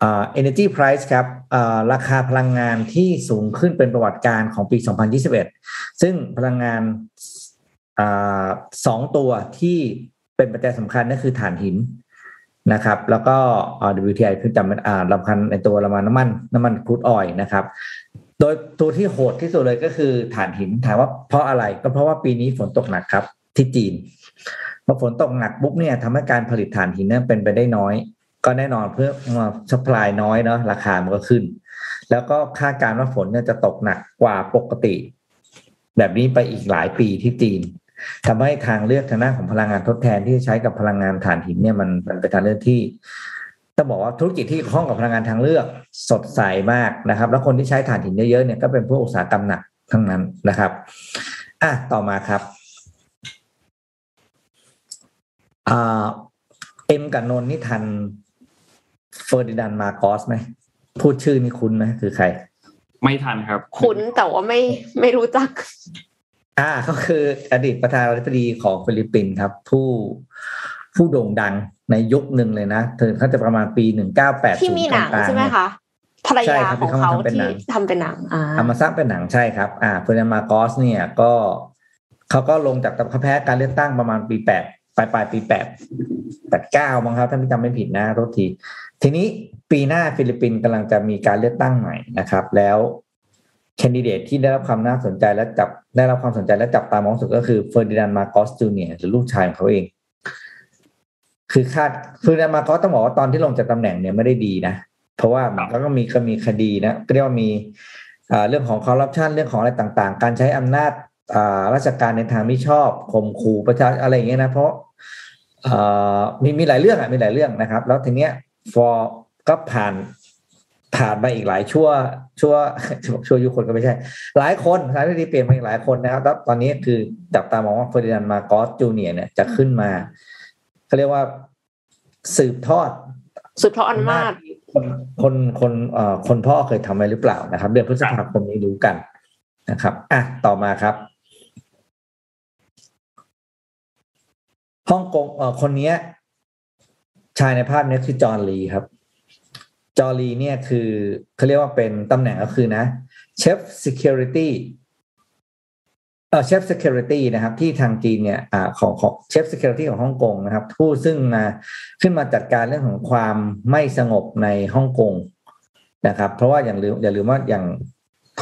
อ่า energy price ครับอ่าราคาพลังงานที่สูงขึ้นเป็นประวัติการณ์ของปีสองพันยี่สิบเอ็ดซึ่งพลังงานอ่าสองตัวที่เป็นปัจจัยสำคัญนั่นคือถ่านหินนะครับแล้วก็ ดับเบิลยู ที ไอ คือจำเป็นอ่าสำคัญในตัวประมาณน้ำมันน้ำมันครูดออยล์นะครับโดยตัวที่โหดที่สุดเลยก็คือถ่านหินถามว่าเพราะอะไรก็เพราะว่าปีนี้ฝนตกหนักครับที่จีนพอฝนตกหนักปุ๊บเนี่ยทำให้การผลิตถ่านหินนั้นเป็นไปได้น้อยก็แน่นอนเพื่อซัพพลายน้อยเนาะราคามันก็ขึ้นแล้วก็คาดการณ์ว่าฝนเนี่ยจะตกหนักกว่าปกติแบบนี้ไปอีกหลายปีที่จีนทำให้ทางเลือกทางด้านของพลังงานทดแทนที่ใช้กับพลังงานถ่านหินเนี่ยมันเป็นทางเลือกที่ต้องบอกว่าธุรกิจที่ข้องกับพลังงานทางเลือกสดใสมากนะครับแล้วคนที่ใช้ถ่านหินเยอะๆเนี่ยก็เป็นพวกอุตสาหกรรมหนักทั้งนั้นนะครับอ่ะต่อมาครับเอ็มกับนนท์นี่ทันเฟอร์ดินานด์มาร์กอสไหมพูดชื่อนี่คุ้นไหมคือใครไม่ทันครับคุ้นแต่ว่าไม่ไม่รู้จักอ่าก็คืออดีตประธานาธิบดีของฟิลิปปินส์ครับผู้ผู้โด่งดังในยุคหนึ่งเลยนะเธอเขาจะประมาณปีหนึ่งพันเก้าร้อยแปดสิบที่มีหนังใช่ไหมคะภรรยาของเขาที่ทำเป็นหนังอ่าเอามาสร้างเป็นหนังใช่ครับอ่าเฟอร์ดินานด์มาร์กอสเนี่ยก็เขาก็ลงจากเขาแพ้การเลือกตั้งประมาณปีแปดปลายปีแปด แปด เก้ามั้งครับถ้าไม่จำไม่ผิดนะโทษทีทีนี้ปีหน้าฟิลิปปินส์กำลังจะมีการเลือกตั้งใหม่นะครับแล้วแคนดิเดตที่ได้รับความน่าสนใจและจับได้รับความสนใจและจับตามองสุดก็คือเฟอร์ดินานด์มาร์กอสจูเนียร์หรือลูกชายของเขาเองคือคาดเฟอร์ดินานด์มาร์กอสต้องบอกว่าตอนที่ลงจากตำแหน่งเนี่ยไม่ได้ดีนะเพราะว่ามันก็มีก็มีคดีนะก็เรียกว่ามี เรื่องของคอร์รัปชันเรื่องของอะไรต่างๆการใช้อำนาจราชการในทางมิชอบข่มขู่ประชาชนอะไรอย่างเงี้ยนะเพราะมีมีหลายเรื่องอ่ะมีหลายเรื่องนะครับแล้วทีเนี้ยฟอร์ก็ผ่านผ่านไปอีกหลายชั่วชั่วชั่วยุคคนก็ไม่ใช่หลายคนสถานาธิบดีเปลี่ยนไปอีกหลายคนนะครับแล้วตอนนี้คือจับตามองว่าเฟอร์ดินานด์มาโกสจูเนียร์เนี่ยจะขึ้นมาเขาเรียกว่าสืบทอดสืบทอดอำนาจคนคนคนเอ่อคนพ่อเคยทำอะไรหรือเปล่านะครับเดือนพฤษภาคมนี้รู้กันนะครับอ่ะต่อมาครับฮ่องกงเอ่อคนนี้ชายในภาพนี้คือจอห์นลีครับจอห์นลีเนี่ยคือเขาเรียกว่าเป็นตำแหน่งก็คือนะ Chief Security เอ่อ Chief Security นะครับที่ทางจีนเนี่ยอ่าของของ Chief Security ของฮ่องกงนะครับผู้ซึ่งมาขึ้นมาจัดการเรื่องของความไม่สงบในฮ่องกงนะครับเพราะว่าอย่างลืมอย่าลืมว่าอย่าง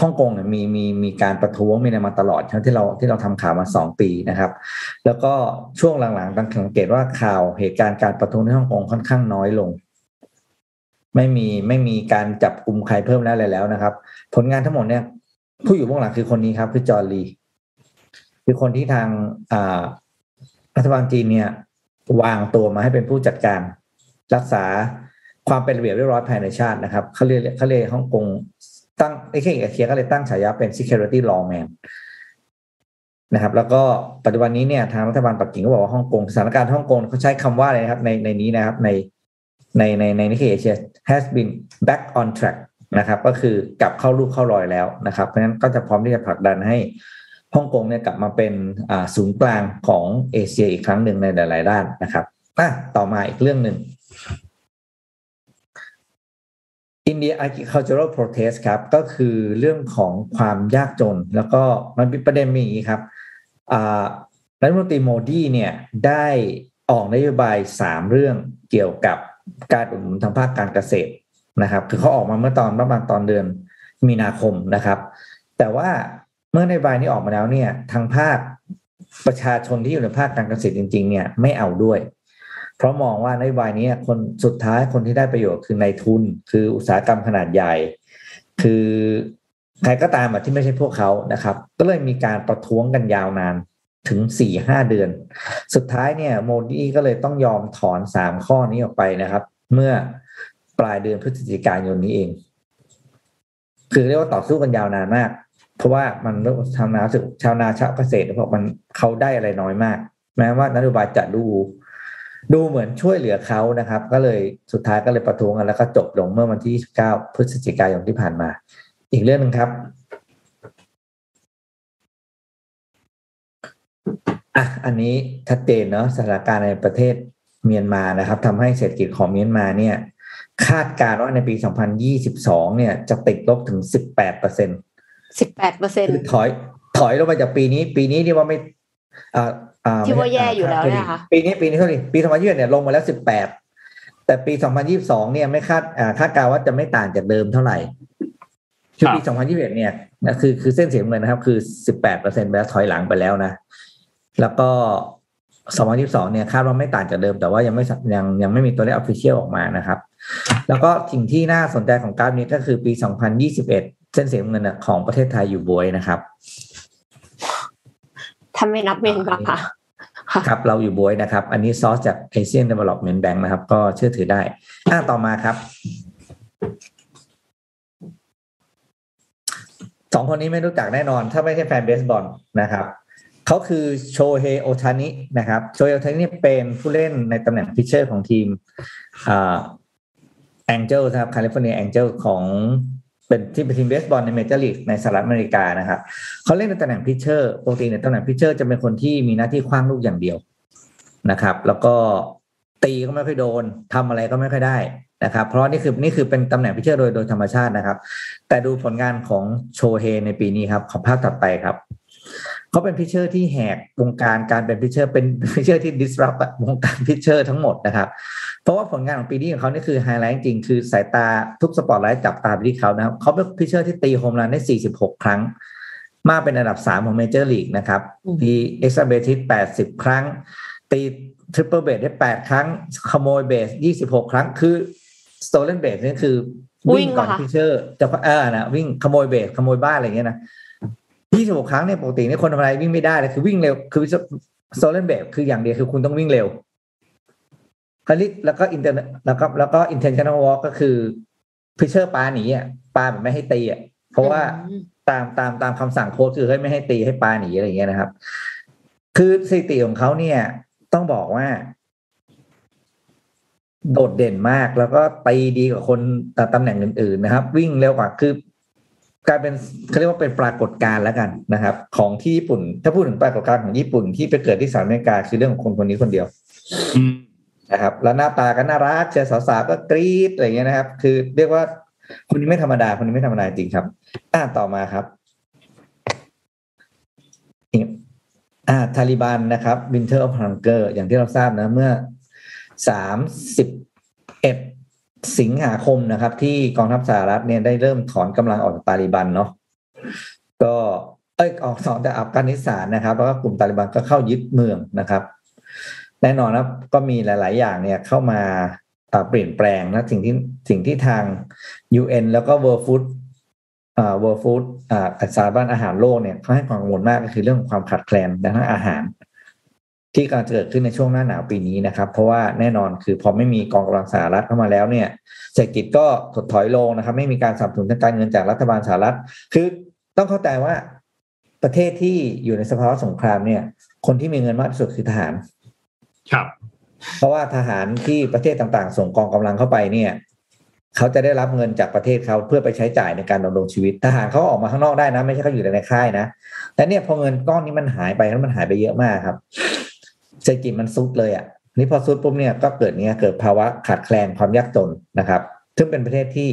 ฮ่องกงเนี่ยมีมีมีการประท้วงมีอะไรมาตลอดที่เราที่เราทำข่าวมาสองปีนะครับแล้วก็ช่วงหลังๆต้องสังเกตว่าข่าวเหตุการณ์การประท้วงในฮ่องกงค่อนข้างน้อยลงไม่มีไม่มีการจับกุมใครเพิ่มแล้วอะไรแล้วนะครับผลงานทั้งหมดเนี่ยผู้อยู่เบื้องหลังคือคนนี้ครับคือจอห์นลีคือคนที่ทางอ่ารัฐบาลจีนเนี่ยวางตัวมาให้เป็นผู้จัดการรักษาความเป็นระเบียบเรียบร้อยภายในชาตินะครับเขาเรียกเขาเรียกฮ่องกงตั้งไอ้แค่เอเชียก็เลยตั้งฉายาเป็น security lawman นะครับแล้วก็ปัจจุบันนี้เนี่ยทางรัฐบาลปักกิ่งก็บอกว่าฮ่องกงสถานการณ์ฮ่องกงเขาใช้คำว่าอะไรนะครับในในนี้นะครับในในในในนิเคเอเชีย has been back on track นะครับก็คือกลับเข้ารูปเข้ารอยแล้วนะครับเพราะฉะนั้นก็จะพร้อมที่จะผลักดันให้ฮ่องกงเนี่ยกลับมาเป็นอ่าศูนย์กลางของเอเชียอีกครั้งหนึ่งในหลายๆด้านนะครับอ่ะต่อมาอีกเรื่องนึงIndia Agricultural Protest ครับก็คือเรื่องของความยากจนแล้วก็มันเป็นประเด็นมีอย่างนี้ครับรัฐมนตรีโมดีเนี่ยได้ออกนโยบายสามเรื่องเกี่ยวกับการอุดหนุนทางภาคการเกษตรนะครับคือเขาออกมาเมื่อตอนประมาณตอนเดือนมีนาคมนะครับแต่ว่าเมื่อนโยบายนี้ออกมาแล้วเนี่ยทางภาคประชาชนที่อยู่ในภาคการเกษตรจริงๆเนี่ยไม่เอาด้วยเพราะมองว่านโยบายนี้คนสุดท้ายคนที่ได้ประโยชน์คือนายทุนคืออุตสาหกรรมขนาดใหญ่คือใครก็ตามที่ไม่ใช่พวกเขานะครับก็เลยมีการประท้วงกันยาวนานถึง สี่ถึงห้า เดือนสุดท้ายเนี่ยโมดีก็เลยต้องยอมถอนสามข้อนี้ออกไปนะครับเมื่อปลายเดือนพฤศจิกายนนี้เองคือเรียกว่าต่อสู้กันยาวนานมากเพราะว่ามันชาวนาสึกชาวนาชาวเกษตรเพราะมันเขาได้อะไรน้อยมากแม้ว่านโยบายจะดูดูเหมือนช่วยเหลือเขานะครับก็เลยสุดท้ายก็เลยประท้วงกันแล้วก็จบลงเมื่อวันที่ยี่สิบเก้าพฤศจิกายนที่ผ่านมาอีกเรื่องนึงครับอ่ะอันนี้ชัดเจนเนาะสถานการณ์ในประเทศเมียนมานะครับทำให้เศรษฐกิจของเมียนมาเนี่ยคาดการณ์ว่าในปีสองพันยี่สิบสองเนี่ยจะติดลบถึง สิบแปดเปอร์เซ็นต์ สิบแปดเปอร์เซ็นต์ คือถอยถอยลงไปจากปีนี้ปีนี้นี่ว่าไม่อ่าที่ว่าแย่อยู่แล้วนะคะปีนี้ปีนี้เท่าไหร่ปีสองพันยี่สิบเนี่ยลงมาแล้วสิบแปดแต่ปีสองพันยี่สิบสองเนี่ยไม่คาดอ่าคาดการณ์ว่าจะไม่ต่างจากเดิมเท่าไหร่คือปีสองพันยี่สิบเอ็ดเนี่ยคือคือเส้นสีน้ำเงินนะครับคือ สิบแปดเปอร์เซ็นต์ แล้วถอยหลังไปแล้วนะแล้วก็สองพันยี่สิบสองเนี่ยคาดว่าไม่ต่างจากเดิมแต่ว่ายังไม่ยังยังไม่มีตัวเลข Official ออกมานะครับแล้วก็สิ่งที่น่าสนใจของกราฟนี้ก็คือปีสองพันยี่สิบเอ็ดเส้นสีน้ำเงินของประเทศไทยอยู่บวยนะครับถ้าไม่นับเมียนมาค่ะครับเราอยู่บวยนะครับอันนี้ซอสจาก Asian Development Bank นะครับก็เชื่อถือได้อ่ะต่อมาครับสองคนนี้ไม่รู้จักแน่นอนถ้าไม่ใช่แฟนเบสบอลนะครับเขาคือโชเฮโอทานินะครับโชเฮโอทานิเป็นผู้เล่นในตำแหน่งพิชเชอร์ของทีมอ่า Angels ครับ California Angels ของเป็นที่เป็นทีมเบสบอลในเมเจอร์ลีกในสหรัฐอเมริกานะครับเขาเล่นในตำแหน่งพิชเชอร์ปกติในตำแหน่งพิชเชอร์จะเป็นคนที่มีหน้าที่คว้างลูกอย่างเดียวนะครับแล้วก็ตีก็ไม่ค่อยโดนทำอะไรก็ไม่ค่อยได้นะครับเพราะนี่คือนี่คือเป็นตำแหน่งพิชเชอร์โดยโดยธรรมชาตินะครับแต่ดูผลงานของโชเฮในปีนี้ครับขอภาพถัดไปครับเขาเป็นพิชเชอร์ที่แหกวงการการเป็นพิชเชอร์เป็นพิชเชอร์ที่ disrupt วงการพิชเชอร์ทั้งหมดนะครับเพราะว่าผลงานของปีนี้ของเขานี่คือไฮไลท์จริงคือสายตาทุกสปอตไลท์จับตาไปที่เขานะครับเขาเป็นพิชเชอร์ที่ตีโฮมรันได้สี่สิบหกครั้งมากเป็นอันดับสามของเมเจอร์ลีกนะครับตีเอ็กซ์ตร้าเบสที่แปดสิบครั้งตีทริปเปิลเบสได้แปดครั้งขโมยเบสยี่สิบหกครั้งคือสโตลเลนเบสนี่คือ วิ่งก่อนพิเชอร์จะเออนะวิ่งขโมยเบสขโมยบ้านอะไรอย่างเงี้ยนะยี่สิบหกครั้งเนี่ยปกติเนี่ยคนทำอะไรวิ่งไม่ได้เลยคือวิ่งเร็วคือโซลเลนเบสคืออย่างเดียวคือคุณต้องวิ่งเร็วคลิกแล้วก็อินเตอร์แล้วก็แล้วก็อินเทนชันแนลวอล์กก็คือพิเชอร์ปลาหนีอ่ะปลาแบบไม่ให้ตีอ่ะเพราะว่าตามตามตามคำสั่งโค้ชคือให้ไม่ให้ตีให้ปลาหนีอะไรอย่างเงี้ยนะครับคือสถิติของเขาเนี่ยต้องบอกว่าโดดเด่นมากแล้วก็ตีดีกว่าคนตำแหน่งอื่นๆนะครับวิ่งเร็วกว่าคือกลายเป็นเขาเรียกว่าเป็นปรากฏการณ์แล้วกันนะครับของที่ญี่ปุ่นถ้าพูดถึงปรากฏการณ์ของญี่ปุ่นที่ไปเกิดที่สหรัฐอเมริกาคือเรื่องของคนคนนี้คนเดียวนะครับแล้วหน้าตาก็น่ารักเชียร์สาวๆก็กรี๊ดอะไรเงี้ยนะครับคือเรียกว่าคนนี้ไม่ธรรมดาคนนี้ไม่ธรรมดาจริงครับอ่าต่อมาครับอ่าทาลิบันนะครับ Winter of Hunger อย่างที่เราทราบนะเมื่อสามสิบเอ็ดสิงหาคมนะครับที่กองทัพสหรัฐเนี่ยได้เริ่มถอนกำลังออกจากตาลิบันเนาะก็เอ้ยออกสองจากอัฟกานิสถานนะครับแล้วก็กลุ่มตาลิบันก็เข้ายึดเมืองนะครับแน่นอนครับก็มีหลายๆอย่างเนี่ยเข้ามาเปลี่ยนแปลงนะสิ่งที่สิ่งที่ทาง ยู เอ็น แล้วก็ World Food อ่า World Food อ่าสถาบันอาหารโลกเนี่ยเขาให้ความกังวลมากก็คือเรื่องความขาดแคลนด้านอาหารที่กำลังจะเกิดขึ้นในช่วงหน้าหนาวปีนี้นะครับเพราะว่าแน่นอนคือพอไม่มีกองกำลังสหรัฐเข้ามาแล้วเนี่ยเศรษฐกิจก็ถดถอยลงนะครับไม่มีการสนับสนุนทางการเงินจากรัฐบาลสหรัฐคือต้องเข้าใจว่าประเทศที่อยู่ในสภาวะสงครามเนี่ยคนที่มีเงินมากที่สุดคือทหารครับเพราะว่าทหารที่ประเทศต่างๆส่งกองกำลังเข้าไปเนี่ยเขาจะได้รับเงินจากประเทศเขาเพื่อไปใช้จ่ายในการดำรงชีวิตทหารเขาออกมาข้างนอกได้นะไม่ใช่เขาอยู่ในค่ายนะแต่เนี่ยพอเงินก้อนนี้มันหายไปแล้วมันหายไปเยอะมากครับเศรษฐกิจมันซุดเลยอ่ะนี่พอซุดปุ๊บเนี่ยก็เกิดเนี่ยเกิดภาวะขาดแคลนความยากจนนะครับซึ่งเป็นประเทศที่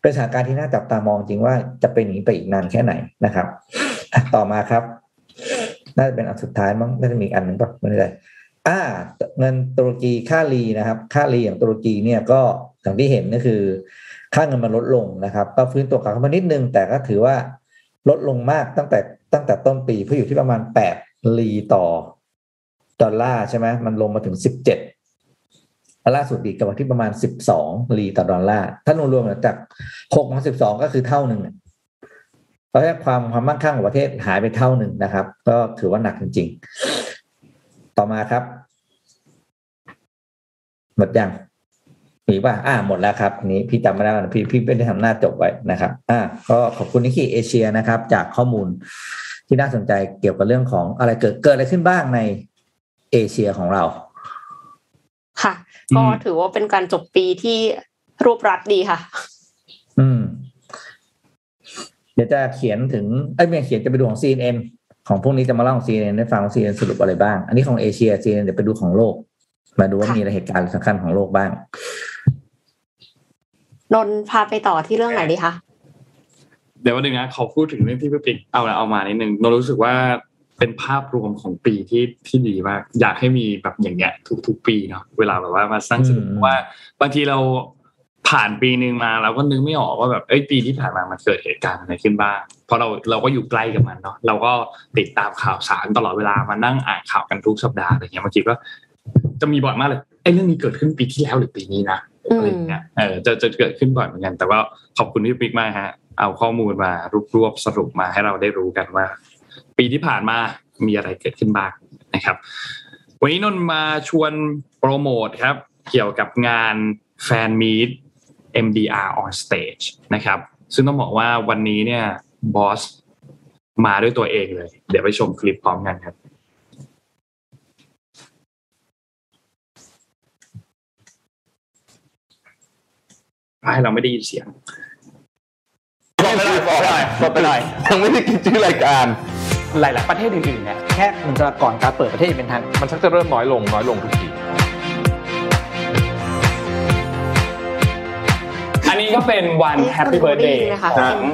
เป็นสถานการณ์ที่น่าจับตามองจริงว่าจะเป็นอย่างนี้ไปอีกนานแค่ไหนนะครับต่อมาครับน่าจะเป็นอันสุดท้ายมั้งน่าจะมีอีกอันหนึ่งป่ะไม่แน่ใจอ่าเงินตุรกีค่าลีนะครับค่าลีของตุรกีเนี่ยก็อย่างที่เห็นก็คือค่าเงินมันลดลงนะครับก็ฟื้นตัวกลับมานิดนึงแต่ก็ถือว่าลดลงมากตั้งแต่ตั้งแต่ต้นปีเพื่ออยู่ที่ประมาณแปดลีต่อดอลลาร์ใช่ไหมมันลงมาถึงสิบเจ็ดล่าสุดดีกว่าที่ประมาณสิบสองลีต่อดอลลาร์ถ้ารวมๆจากหกมาสิบสองก็คือเท่านึงเพราะฉะนั้นความความมั่งคั่งของประเทศหายไปเท่านึงนะครับก็ถือว่าหนักจริงๆต่อมาครับหมดยังมีป่ะอ่าหมดแล้วครับนี้พี่จำไม่ได้พี่พี่ไม่ได้ทำหน้าจบไว้นะครับอ่าก็ขอบคุณนิกกี้เอเชียนะครับจากข้อมูลที่น่าสนใจเกี่ยวกับเรื่องของอะไรเกิดเกิดอะไรขึ้นบ้างในเอเชียของเราค่ะก็ถือว่าเป็นการจบปีที่รวบรัดดีค่ะอืมเดี๋ยวจะเขียนถึงเอ้ยไม่เขียนจะไปดูของ ซี เอ็น เอ็น ของพวกนี้จะมาเล่าของ ซี เอ็น เอ็น ได้ฟังของ ซี เอ็น เอ็น สรุปอะไรบ้างอันนี้ของเอเชีย ซี เอ็น เอ็น เดี๋ยวไปดูของโลกมาดูว่ามีอะไรเหตุการณ์สำคัญของโลกบ้างนนพาไปต่อที่เรื่องไหนดีคะเดี๋ยววันนึงนะขอพูดถึงเรื่องที่พี่ปิ๊กเอาละเอามานิดนึงนนรู้สึกว่าเป็นภาพรวมของปีที่ที่ดีมากอยากให้มีแบบอย่างเงี้ยทุกๆปีเนาะเวลาแบบว่ามาสร้างสนุกว่าบางทีเราผ่านปีนึงมาเราก็นึกไม่ออกว่าแบบเอ้ยปีที่ผ่านมามันเกิดเหตุการณ์อะไรขึ้นบ้างเพราะเราเราก็อยู่ใกล้กับมันเนาะเราก็ติดตามข่าวสารตลอดเวลามานั่งอ่านข่าวกันทุกสัปดาห์อะไรเงี้ยบางทีก็จะมีบ่อยมากเลยไอ้เรื่องนี้เกิดขึ้นปีที่แล้วหรือปีนี้นะอะไรเงี้ยเออจะจะเกิดขึ้นบ่อยเหมือนกันแต่ว่าขอบคุณพี่ปิ๊กมากฮะเอาข้อมูลมารวบสรุปมาให้เราได้รู้กันว่าปีที่ผ่านมามีอะไรเกิดขึ้นบ้างนะครับวันนี้นนมาชวนโปรโมทครับเกี่ยวกับงานแฟนมีต เอ็ม ดี อาร์ on stage นะครับซึ่งต้องบอกว่าวันนี้เนี่ยบอสมาด้วยตัวเองเลยเดี๋ยวไปชมคลิปพร้อมกันครับให้เราไม่ได้ยินเสียงกดไปหน่อยกดไปหน่อยยังไม่ได้กินชื่อรายการหลายๆประเทศอื่นๆเนี่ยแค่มันจะก่อนการเปิดประเทศเป็นทางมันชักจะเริ่มน้อยลงน้อยลงทุกทีอันนี้ก็เป็นวัน Happy Birthday นะคะ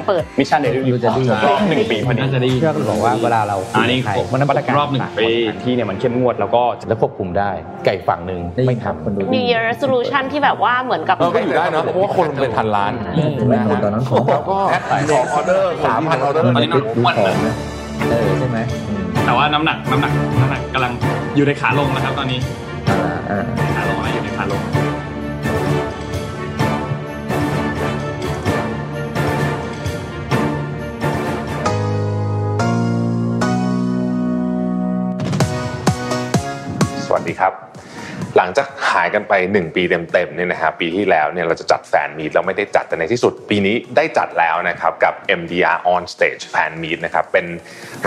เปิด Mission to the Moon รอบหนึ่งปีพอดีน่าจะได้ยินก็บอกว่าเวลาเราอันนี้ผมมันประกาศรอบหนึ่งปีที่เนี่ยมันเข้มงวดแล้วก็จะควบคุมได้ไก่ฝั่งนึงไม่ทำคนดู New Year Resolution ที่แบบว่าเหมือนกับก็อยู่ได้เนาะเพราะว่าคนเป็นพันล้านนะตอนนั้นของเราก็ขอออเดอร์ สามพัน ออเดอร์ตอนนี้มันเออใช่ไหมแต่ว่าน้ำหนักน้ำหนักน้ำหนักกำลังอยู่ในขาลงนะครับตอนนี้ขาลงนะอยู่ในขาลง ครับหลังจากหายกันไปหนึ่งปีเต็มๆเนี่ยนะฮะปีที่แล้วเนี่ยเราจะจัดแฟนมีตเราไม่ได้จัดแต่ในที่สุดปีนี้ได้จัดแล้วนะครับกับ เอ็ม ดี อาร์ On Stage Fan Meet นะครับเป็น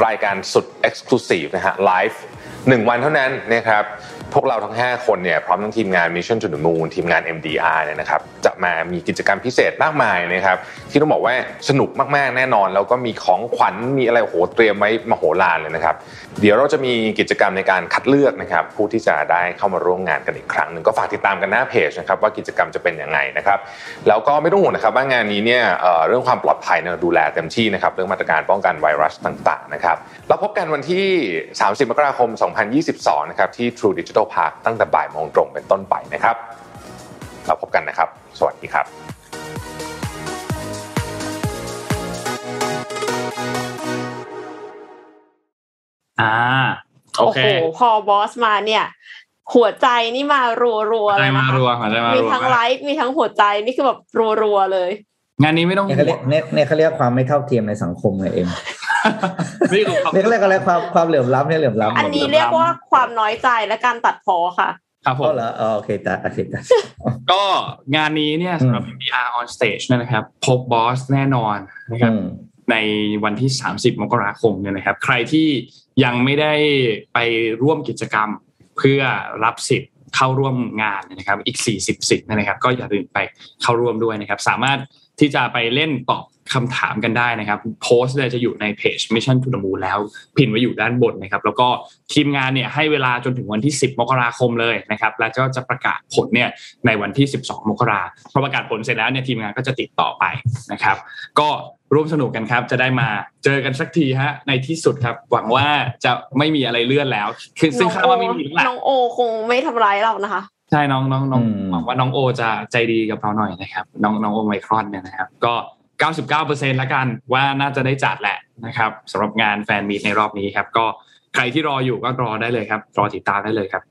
รายการสุด Exclusive นะฮะไลฟ์หนึ่งวันเท่านั้นนะครับพวกเราทั้งห้าคนเนี่ยพร้อมทั้งทีมงาน Mission to the Moon ทีมงาน เอ็ม ดี อาร์ เนี่ยนะครับจะมามีกิจกรรมพิเศษมากมายนะครับที่ต้องบอกว่าสนุกมากๆแน่นอนแล้วก็มีของขวัญมีอะไรโหเตรียมไว้มโหฬารเลยนะครับเดี๋ยวเราจะมีกิจกรรมในการคัดเลือกนะครับผู้ที่จะได้เข้ามาร่วมงานกันอีกครั้งนึงก็ฝากติดตามกันหน้าเพจนะครับว่ากิจกรรมจะเป็นยังไงนะครับแล้วก็ไม่ต้องห่วงนะครับว่างานนี้เนี่ยเอ่อเรื่องความปลอดภัยเนี่ยดูแลเต็มที่นะครับเรื่องมาตรการป้องกันไวรัสต่างๆนะครับแล้วพบกันวันที่สามสิบมกราคมสองพันยี่สิบสองนะครับที่ True Digitalพักตั้งแต่บ่ายโมงตรงเป็นต้นไปนะครับเราพบกันนะครับสวัสดีครับอ่าโอเคพอบอสมาเนี่ยหัวใจนี่มารัวๆเลยมารัวๆมีทั้งไลฟ์มีทั้งหัวใจนี่คือแบบรัวๆเลยงานนี้ไม่ต้องเนี่ยเขาเรียกความไม่เท่าเทียมในสังคมไงเองนี่เรียกอะไรความความเหลื่อมล้ำเนี่ยเหลื่อมล้ำอันนี้เรียกว่าความน้อยใจและการตัดพ้อค่ะครับผมเหรอโอเคตัดโอเคตัดก็งานนี้เนี่ยสำหรับ เอ็ม ดี อาร์ On Stage นะครับพบบอสแน่นอนนะครับในวันที่สามสิบมกราคมเนี่ยนะครับใครที่ยังไม่ได้ไปร่วมกิจกรรมเพื่อรับสิทธิ์เข้าร่วมงานนะครับอีกสี่สิบสิทธิ์นะครับก็อย่าลืมไปเข้าร่วมด้วยนะครับสามารถที่จะไปเล่นตอบคำถามกันได้นะครับโพสต์เนี่ยจะอยู่ในเพจ Mission to the Moon แล้วพิมพ์ไว้อยู่ด้านบนนะครับแล้วก็ทีมงานเนี่ยให้เวลาจนถึงวันที่สิบมกราคมเลยนะครับแล้วก็จะประกาศผลเนี่ยในวันที่สิบสองมกราคมพอประกาศผลเสร็จแล้วเนี่ยทีมงานก็จะติดต่อไปนะครับก็ร่วมสนุกกันครับจะได้มาเจอกันสักทีฮะในที่สุดครับหวังว่าจะไม่มีอะไรเลื่อนแล้วคือซึ่งคาดว่าไม่มีแล้วน้องโอคงไม่ทำร้ายเรานะคะใช่น้องน้องน้องหวังว่าน้องโอจะใจดีกับเราหน่อยนะครับน้องน้องโอไมครอนเนี่ยนะครับก็เก้าสิบเก้าเปอร์เซ็นต์ ละกันว่าน่าจะได้จัดแหละนะครับสำหรับงานแฟนมีตในรอบนี้ครับก็ใครที่รออยู่ก็รอได้เลยครับรอติดตามได้เลยครับ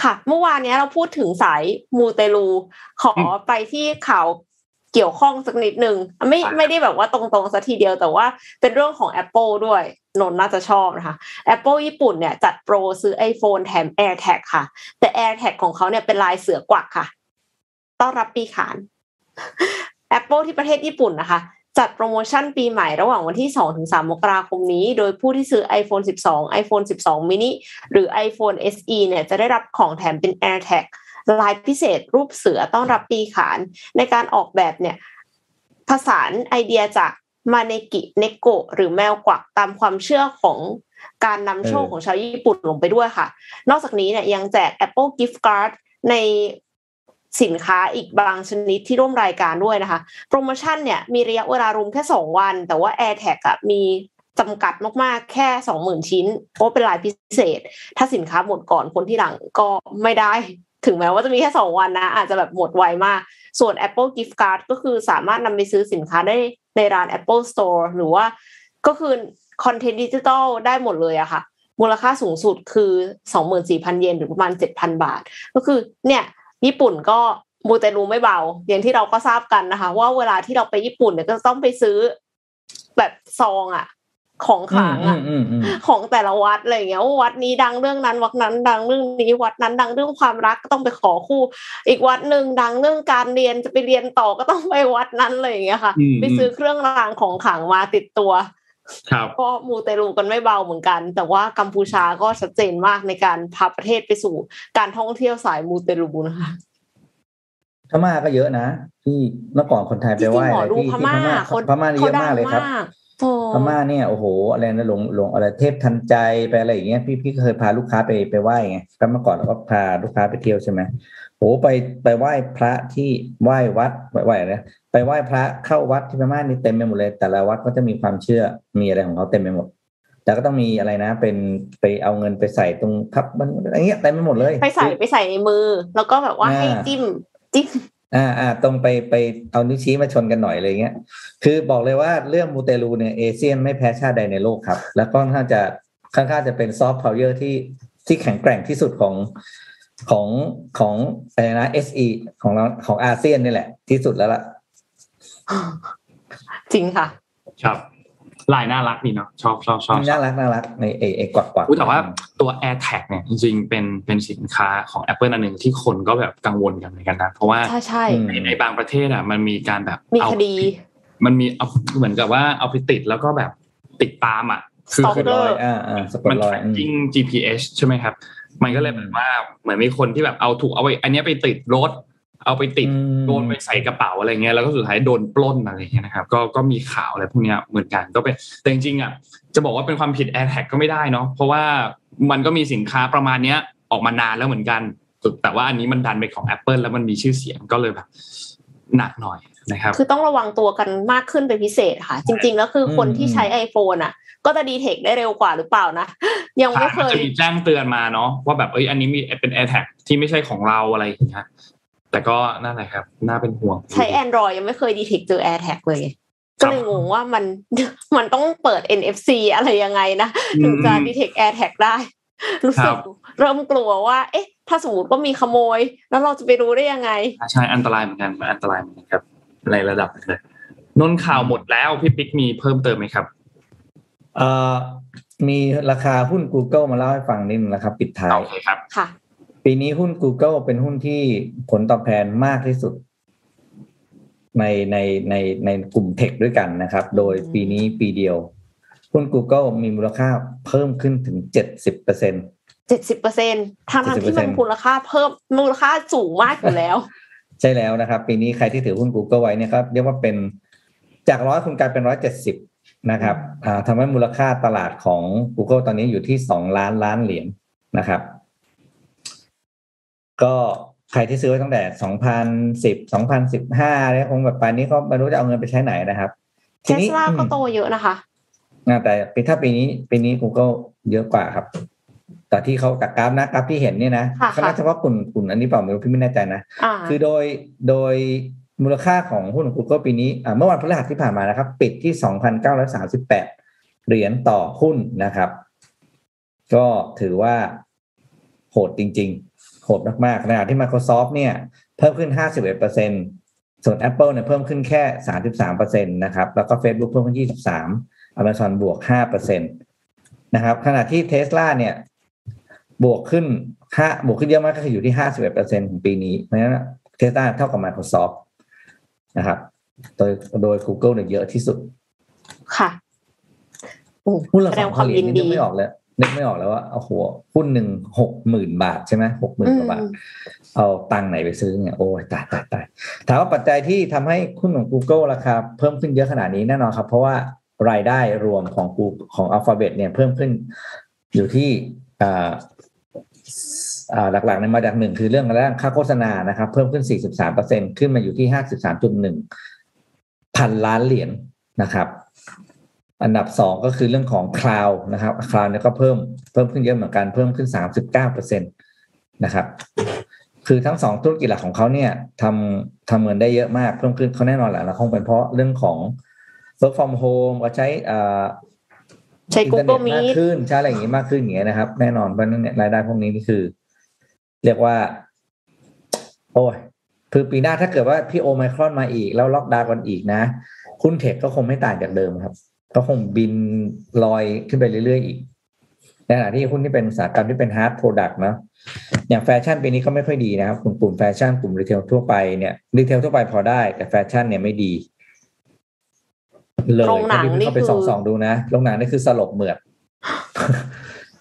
ค่ะเมื่อวานนี้เราพูดถึงสายมูเตลูขอไปที่ข่าวเกี่ยวข้องสักนิดนึงไม่ไม่ได้แบบว่าตรงๆซะทีเดียวแต่ว่าเป็นเรื่องของ Apple ด้วยนนน่าจะชอบนะคะ Apple ญี่ปุ่นเนี่ยจัดโปรซื้อ iPhone แถม AirTag ค่ะแต่ AirTag ของเขาเนี่ยเป็นลายเสือกวักค่ะต้อนรับปีขาน Apple ที่ประเทศญี่ปุ่นนะคะจัดโปรโมชั่นปีใหม่ระหว่างวันที่ สองถึงสาม มกราคมนี้โดยผู้ที่ซื้อ ไอโฟนสิบสอง ไอโฟนสิบสอง mini หรือ ไอโฟน เอส อี เนี่ยจะได้รับของแถมเป็น AirTag ลายพิเศษรูปเสือต้อนรับปีขานในการออกแบบเนี่ยผสานไอเดียจากมาเนกิเนโกะหรือแมวกวักตามความเชื่อของการนำโชคของชาวญี่ปุ่นลงไปด้วยค่ะนอกจากนี้เนี่ยยังแจก Apple Gift Card ในสินค้าอีกบางชนิดที่ร่วมรายการด้วยนะคะโปรโมชั่นเนี่ยมีระยะเวลารวมแค่สองวันแต่ว่า AirTag อ่ะมีจำกัดมากๆแค่ สองหมื่น ชิ้นเพราะเป็นลายพิเศษถ้าสินค้าหมดก่อนคนที่หลังก็ไม่ได้ถึงแม้ว่าจะมีแค่สองวันนะอาจจะแบบหมดไวมากส่วน Apple Gift Card ก็คือสามารถนำไปซื้อสินค้าได้ในร้าน Apple Store หรือว่าก็คือคอนเทนต์ดิจิทัลได้หมดเลยอะค่ะมูลค่าสูงสุดคือ สองหมื่นสี่พัน เยนหรือประมาณ เจ็ดพัน บาทก็คือเนี่ยญี่ปุ่นก็มูเตลูไม่เบาอย่างที่เราก็ทราบกันนะคะว่าเวลาที่เราไปญี่ปุ่นเนี่ยก็ต้องไปซื้อแบบซองอะของขลังอะของแต่ละวัดอะไรอย่างเงี้ยวัดนี้ดังเรื่องนั้นวัดนั้นดังเรื่องนี้วัดนั้นดังเรื่องความรักก็ต้องไปขอคู่อีกวัดนึงดังเรื่องการเรียนจะไปเรียนต่อก็ต้องไปวัดนั้นอะไรอย่างเงี้ยค่ะไปซื้อเครื่องรางของขลังมาติดตัวก็มูเตลูกันไม่เบาเหมือนกันแต่ว่ากัมพูชาก็ชัดเจนมากในการพาประเทศไปสู่การท่องเที่ยวสายมูเตลูนะคะพม่าก็เยอะนะที่เมื่อก่อนคนไทยไปไหว้อะไรที่พม่าคนพม่าเยอะมากเลยครับพม่าเนี่ยโอ้โหอะไรนะหลงหลงอะไรเทพทันใจไปอะไรอย่างเงี้ยพี่พี่เคยพาลูกค้าไปไปไหว้ไงแล้วเมื่อก่อนเราก็พาลูกค้าไปเที่ยวใช่ไหมโอ้ไปไปไหว้พระที่ไหว้วัดไหว้อะไรไปไหว้พระเข้าวัดที่พม่านี่เต็มไปหมดเลยแต่ละวัดก็จะมีความเชื่อมีอะไรของเขาเต็มไปหมดแต่ก็ต้องมีอะไรนะเป็นไปเอาเงินไปใส่ตรงพับมันอะไรเงี้ยเต็มไปหมดเลยไปใส่ไปใส่ในมือแล้วก็แบบว่าให้จิ้มจิ้มอ่าอ่าตรงไปไปเอานิ้วชี้มาชนกันหน่อยเลยเงี้ยคือบอกเลยว่าเรื่องมูเตลูเนี่ยเอเชียไม่แพ้ชาติใดในโลกครับแล้วก็น่าจะค่อนข้างจะเป็นซอฟต์พาวเวอร์ที่ที่แข็งแกร่งที่สุดของของของอะไรนะ เอส อี ของเราของอาเซียนนี่แหละที่สุดแล้วล่ะจริงค่ะครับ ลายน่ารักนี่เนาะชอบชอบชอบน่ารักน่ารักในเอเอกวักกวักแต่ว่าตัว AirTag เนี่ยจริงๆเป็นเป็นสินค้าของ Apple อันนึงที่คนก็แบบกังวลกันเหมือนกันนะเพราะว่าใช่ๆในบางประเทศอ่ะมันมีการแบบมีคดีมันมีเอาเหมือนกับว่าเอาไปติดแล้วก็แบบติดตามอ่ะคือคือลอยอ่าๆสปอตลอยจริง จี พี เอส ใช่มั้ยครับมันก็เลยแบบว่าเหมือนมีคนที่แบบเอาถูกเอาไว้อันนี้ไปติดรถเอาไปติดโดนไปใส่กระเป๋าอะไรเงี้ยแล้วก็สุดท้ายโดนปล้นอะไรเงี้ยนะครับก็ก็มีข่าวอะไรพวกเนี้ยเหมือนกันก็เป็นแต่จริงๆอ่ะจะบอกว่าเป็นความผิด AirTag ก็ไม่ได้เนาะเพราะว่ามันก็มีสินค้าประมาณเนี้ยออกมานานแล้วเหมือนกันแต่ว่าอันนี้มันดันเป็นของ Apple แล้วมันมีชื่อเสียงก็เลยแบบหนักหน่อยนะครับคือต้องระวังตัวกันมากขึ้นเป็นพิเศษค่ะจริงๆแล้วคือคนที่ใช้ iPhone อ่ะก็จะดีเทคได้เร็วกว่าหรือเปล่านะยังไม่เคยจะมีแจ้งเตือนมาเนาะว่าแบบเอ้ยอันนี้มีเป็น AirTag ที่ไม่ใช่ของเราอะไรอย่างเงี้ยแต่ก็นั่นแหละครับน่าเป็นห่วงใช้ Android ยังไม่เคยดีเทคเจอ AirTag เลยก็เลยงงว่ามันมันต้องเปิด เอ็น เอฟ ซี อะไรยังไงนะถึงจะดีเทค AirTag ได้รู้สึกเริ่มกลัวว่าเอ๊ะถ้าสมมติว่ามีขโมยแล้วเราจะไปรู้ได้ยังไงใช่อันตรายเหมือนกันอันตรายเหมือนกันครับในระดับเลยนนข่าวหมดแล้วพี่ปิ๊กมีเพิ่มเติมไหมครับเอ่อมีราคาหุ้น Google มาเล่าให้ฟังนิดนึงนะครับปิดท้ายโอเคครับค่ะปีนี้หุ้น Google เป็นหุ้นที่ผลตอบแทนมากที่สุดในในในในกลุ่มเทคด้วยกันนะครับโดยปีนี้ปีเดียวหุ้น Google มีมูลค่าเพิ่มขึ้นถึง เจ็ดสิบเปอร์เซ็นต์ เจ็ดสิบเปอร์เซ็นต์ ทางที่มันมูลค่าเพิ่มมูลค่าสูงมากอยู่แล้วใช่แล้วนะครับปีนี้ใครที่ถือหุ้น Google ไว้เนี่ยครับเรียกว่าเป็นจากหนึ่งร้อยคุณกลายเป็นหนึ่งร้อยเจ็ดสิบนะครับอ่าทำให้มูลค่าตลาดของ Google ตอนนี้อยู่ที่สองล้านล้านเหรียญนะครับก็ใครที่ซื้อไว้ตั้งแต่สองพันสิบ สองพันสิบห้าเนี่ยคงแบบป่านนี้ก็ไม่รู้จะเอาเงินไปใช้ไหนนะครับ Tesla ก็โตเยอะนะคะแต่ปีถ้าปีนี้ปีนี้ Google เยอะกว่าครับแต่ที่เขาตักกราฟนะกราฟที่เห็นเนี่ยนะคณะเฉพาะกลุ่มกลุ่มอันนี้เปล่าไม่รู้พี่ไม่แน่ใจนะคือโดยโดยมูลค่าของหุ้นของ Google ปีนี้เมื่อวันพฤหัสที่ผ่านมานะครับปิดที่ สองพันเก้าร้อยสามสิบแปดเหรียญต่อหุ้นนะครับก็ถือว่าโหดจริงๆโหดมากๆนะที่ Microsoft เนี่ยเพิ่มขึ้น ห้าสิบเอ็ดเปอร์เซ็นต์ ส่วน Apple เนี่ยเพิ่มขึ้นแค่ สามสิบสามเปอร์เซ็นต์ นะครับแล้วก็ Facebook เพิ่มขึ้น ยี่สิบสาม Amazon บวก ห้าเปอร์เซ็นต์ นะครับขณะที่ Tesla เนี่ยบวกขึ้นค่าบวกขึ้นเยอะมากก็คืออยู่ที่ ห้าสิบเอ็ดเปอร์เซ็นต์ ของปีนี้เพราะฉะนั้น Tesla เท่ากับ Microsoft นะครับโดยโดย Google เนี่ยเยอะที่สุดค่ะโอ้หุ้นละสองพันเหรียญนึกไม่ออกแล้วนึกไม่ออกแล้วว่าโอ้โหหุ้นนึง หกหมื่น บาทใช่มั้ย หกหมื่น กว่าบาทเอาตังค์ไหนไปซื้อเนี่ยโอ้ยตายๆๆถามว่าปัจจัยที่ทำให้หุ้นของ Google ราคาเพิ่มขึ้นเยอะขนาดนี้แน่นอนครับเพราะว่ารายได้รวมของของ Alphabet เนี่ยเพิ่มขึ้นอยู่ที่อ่าหลักๆเนี่ยมาจากหนึ่งคือเรื่องด้านค่าโฆษณานะครับเพิ่มขึ้น สี่สิบสามเปอร์เซ็นต์ ขึ้นมาอยู่ที่ ห้าสิบสามจุดหนึ่ง พันล้านเหรียญ นะครับอันดับสองก็คือเรื่องของ Cloud นะครับ Cloud เนี่ยก็เพิ่มเพิ่มขึ้นเยอะเหมือนกันเพิ่มขึ้น สามสิบเก้าเปอร์เซ็นต์ นะครับคือทั้งสองธุรกิจหลักของเขาเนี่ยทำทำเงินได้เยอะมากเพิ่มขึ้นเขาแน่นอนแหละแล้วคงเป็นเพราะเรื่องของ Work from Home ก็ใช้อ่าใช้ Google Meet มากขึ้นใช้อะไรอย่างงี้มากขึ้นอย่างเงี้ยนะครับแน่นอนเพราะนั้นเนี่ยรายได้พวกนี้นี่คือเรียกว่าโอ้ยคือปีหน้าถ้าเกิดว่าพี่โอไมครอนมาอีกแล้วล็อกดาวน์กันอีกนะคุณเทคก็คงไม่ต่างจากเดิมครับก็คงบินลอยขึ้นไปเรื่อยๆอีกในขณะที่หุ้นที่เป็นอุตสาหกรรมที่เป็นฮาร์ดโปรดักต์เนาะอย่างแฟชั่นปีนี้ก็ไม่ค่อยดีนะครับกลุ่มแฟชั่นกลุ่มรีเทลทั่วไปเนี่ยรีเทลทั่วไปพอได้แต่แฟชั่นเนี่ยไม่ดีเลยถ้าพี่เข้าไปส่องๆดูนะโรงหนังนี่คือสลบเหมือด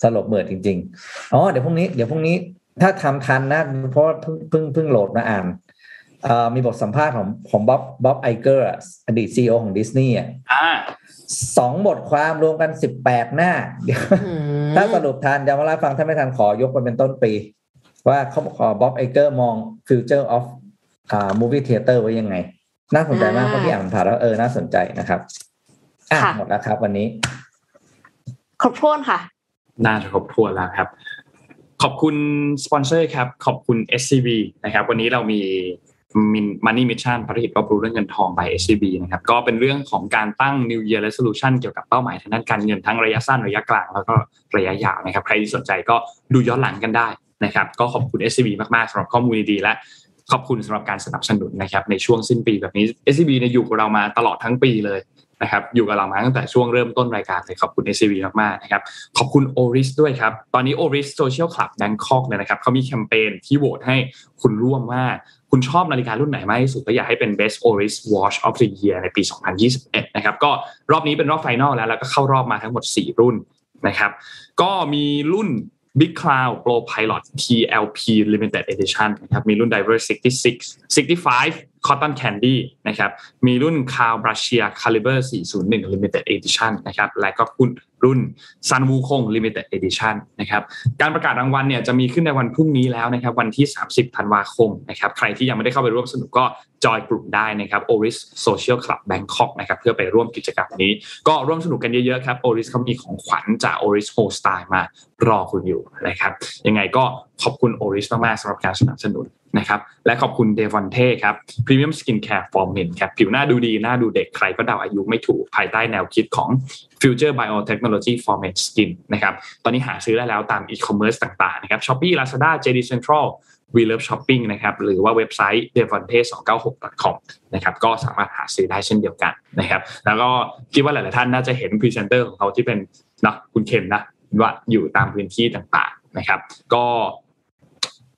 สลบเหมือดจริงๆอ๋อเดี๋ยวพรุ่งนี้เดี๋ยวพรุ่งนี้ถ้าทำทันนะเพราะเพิ่งเพิ่งเพิ่งโหลดมาอ่านมีบทสัมภาษณ์ของของบ๊อบบ๊อบไอเกอร์อดีต ซี อี โอ ของดิสนีย์อ่ะสองบทความรวมกันสิบแปดหน้าถ้าสรุปทันจะมาเล่าฟังถ้าไม่ทันขอยกไปเป็นต้นปีว่าเขาขอบ๊อบไอเกอร์มอง Future of อ่า Movie Theater ไว้ยังไงน่าสนใจมากเพราะที่อ่านผ่านแล้วเออน่าสนใจนะครับอ่ะหมดแล้วครับวันนี้ขอบคุณค่ะน่าจะขอบคุณแล้วครับขอบคุณสปอนเซอร์ครับขอบคุณ เอส ซี บี นะครับวันนี้เรามี Money Mission ภารกิจรับรู้เรื่องเงินทอง by เอส ซี บี นะครับก็เป็นเรื่องของการตั้ง New Year Resolution เกี่ยวกับเป้าหมายทางด้านการเงินทั้งระยะสั้นระยะกลางแล้วก็ระยะยาวนะครับใครที่สนใจก็ดูย้อนหลังกันได้นะครับก็ขอบคุณ เอส ซี บี มากๆสำหรับข้อมูลดีๆและขอบคุณสำหรับการสนับสนุนนะครับในช่วงสิ้นปีแบบนี้ เอส ซี บี เนี่ยอยู่กับเรามาตลอดทั้งปีเลย นะครับอยู่กับเรามาตั้งแต่ช่วงเริ่มต้นรายการเลยขอบคุณ เอส ซี วี มากๆนะครับขอบคุณ Oris ด้วยครับตอนนี้ Oris Social Club Bangkok เนี่ยนะครับเขามีแคมเปญที่โหวตให้คุณร่วมว่าคุณชอบนาฬิการุ่นไหนมากที่สุดก็อยากให้เป็น Best Oris Watch of the Year ในปีสองพันยี่สิบเอ็ดนะครับก็รอบนี้เป็นรอบไฟนอลแล้วแล้วก็เข้ารอบมาทั้งหมดสี่รุ่นนะครับก็มีรุ่นBig Cloud Pro Pilot ที แอล พี Limited Edition นะครับมีรุ่น Diver sixty-six sixty-five Cotton Candy นะครับมีรุ่น Cloud Brassia Caliber four oh one Limited Edition นะครับและก็รุ่น Sun Wukong Limited Edition นะครับการประกาศรางวัลเนี่ยจะมีขึ้นในวันพรุ่งนี้แล้วนะครับวันที่สามสิบธันวาคมนะครับใครที่ยังไม่ได้เข้าไปร่วมสนุกก็จอยกลุ่มได้นะครับ Oris Social Club Bangkok นะครับเพื่อไปร่วมกิจกรรมนี้ก็ร่วมสนุกกันเยอะๆครับ Oris เขามีของขวัญจาก Oris Whole Style มารอคุณอยู่นะครับยังไงก็ขอบคุณ Oris มากๆสำหรับการสนับสนุนนะครับและขอบคุณ Devonte ครับ Premium Skincare for Men ครับผิวหน้าดูดีหน้าดูเด็กใครก็เดาอายุไม่ถูกภายใต้แนวคิดของ Future Biotechnology for Men Skin นะครับตอนนี้หาซื้อได้แล้วตาม e-commerce ต่างๆนะครับ Shopee Lazada เจ ดี Central We Love Shopping นะครับหรือว่าเว็บไซต์ devonte two ninety-six dot com นะครับก็สามารถหาซื้อได้เช่นเดียวกันนะครับแล้วก็คิดว่าหลายๆท่านน่าจะเห็นพรีเซนเตอร์ของเขาที่เป็นเนาะคุณเคนนะว่าอยู่ตามพื้นที่ต่างๆนะครับก็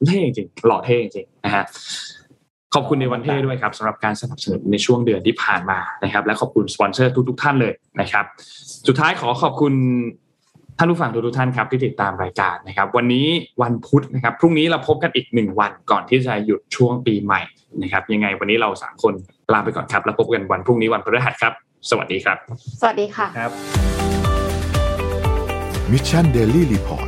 เท่จริงหล่อเท่จริงนะฮะขอบคุณในวันเท่ด้วยครับสำหรับการสนับสนุนในช่วงเดือนที่ผ่านมานะครับและขอบคุณสปอนเซอร์ทุกๆท่านเลยนะครับสุดท้ายขอขอบคุณท่านผู้ฟังทุกๆท่านครับที่ติดตามรายการนะครับวันนี้วันพุธนะครับพรุ่งนี้เราพบกันอีกหนึ่งวันก่อนที่จะหยุดช่วงปีใหม่นะครับยังไงวันนี้เราสามคนลาไปก่อนครับแล้วพบกันวันพรุ่งนี้วันพฤหัสครับสวัสดีครับสวัสดีค่ะครับ Mission Daily Report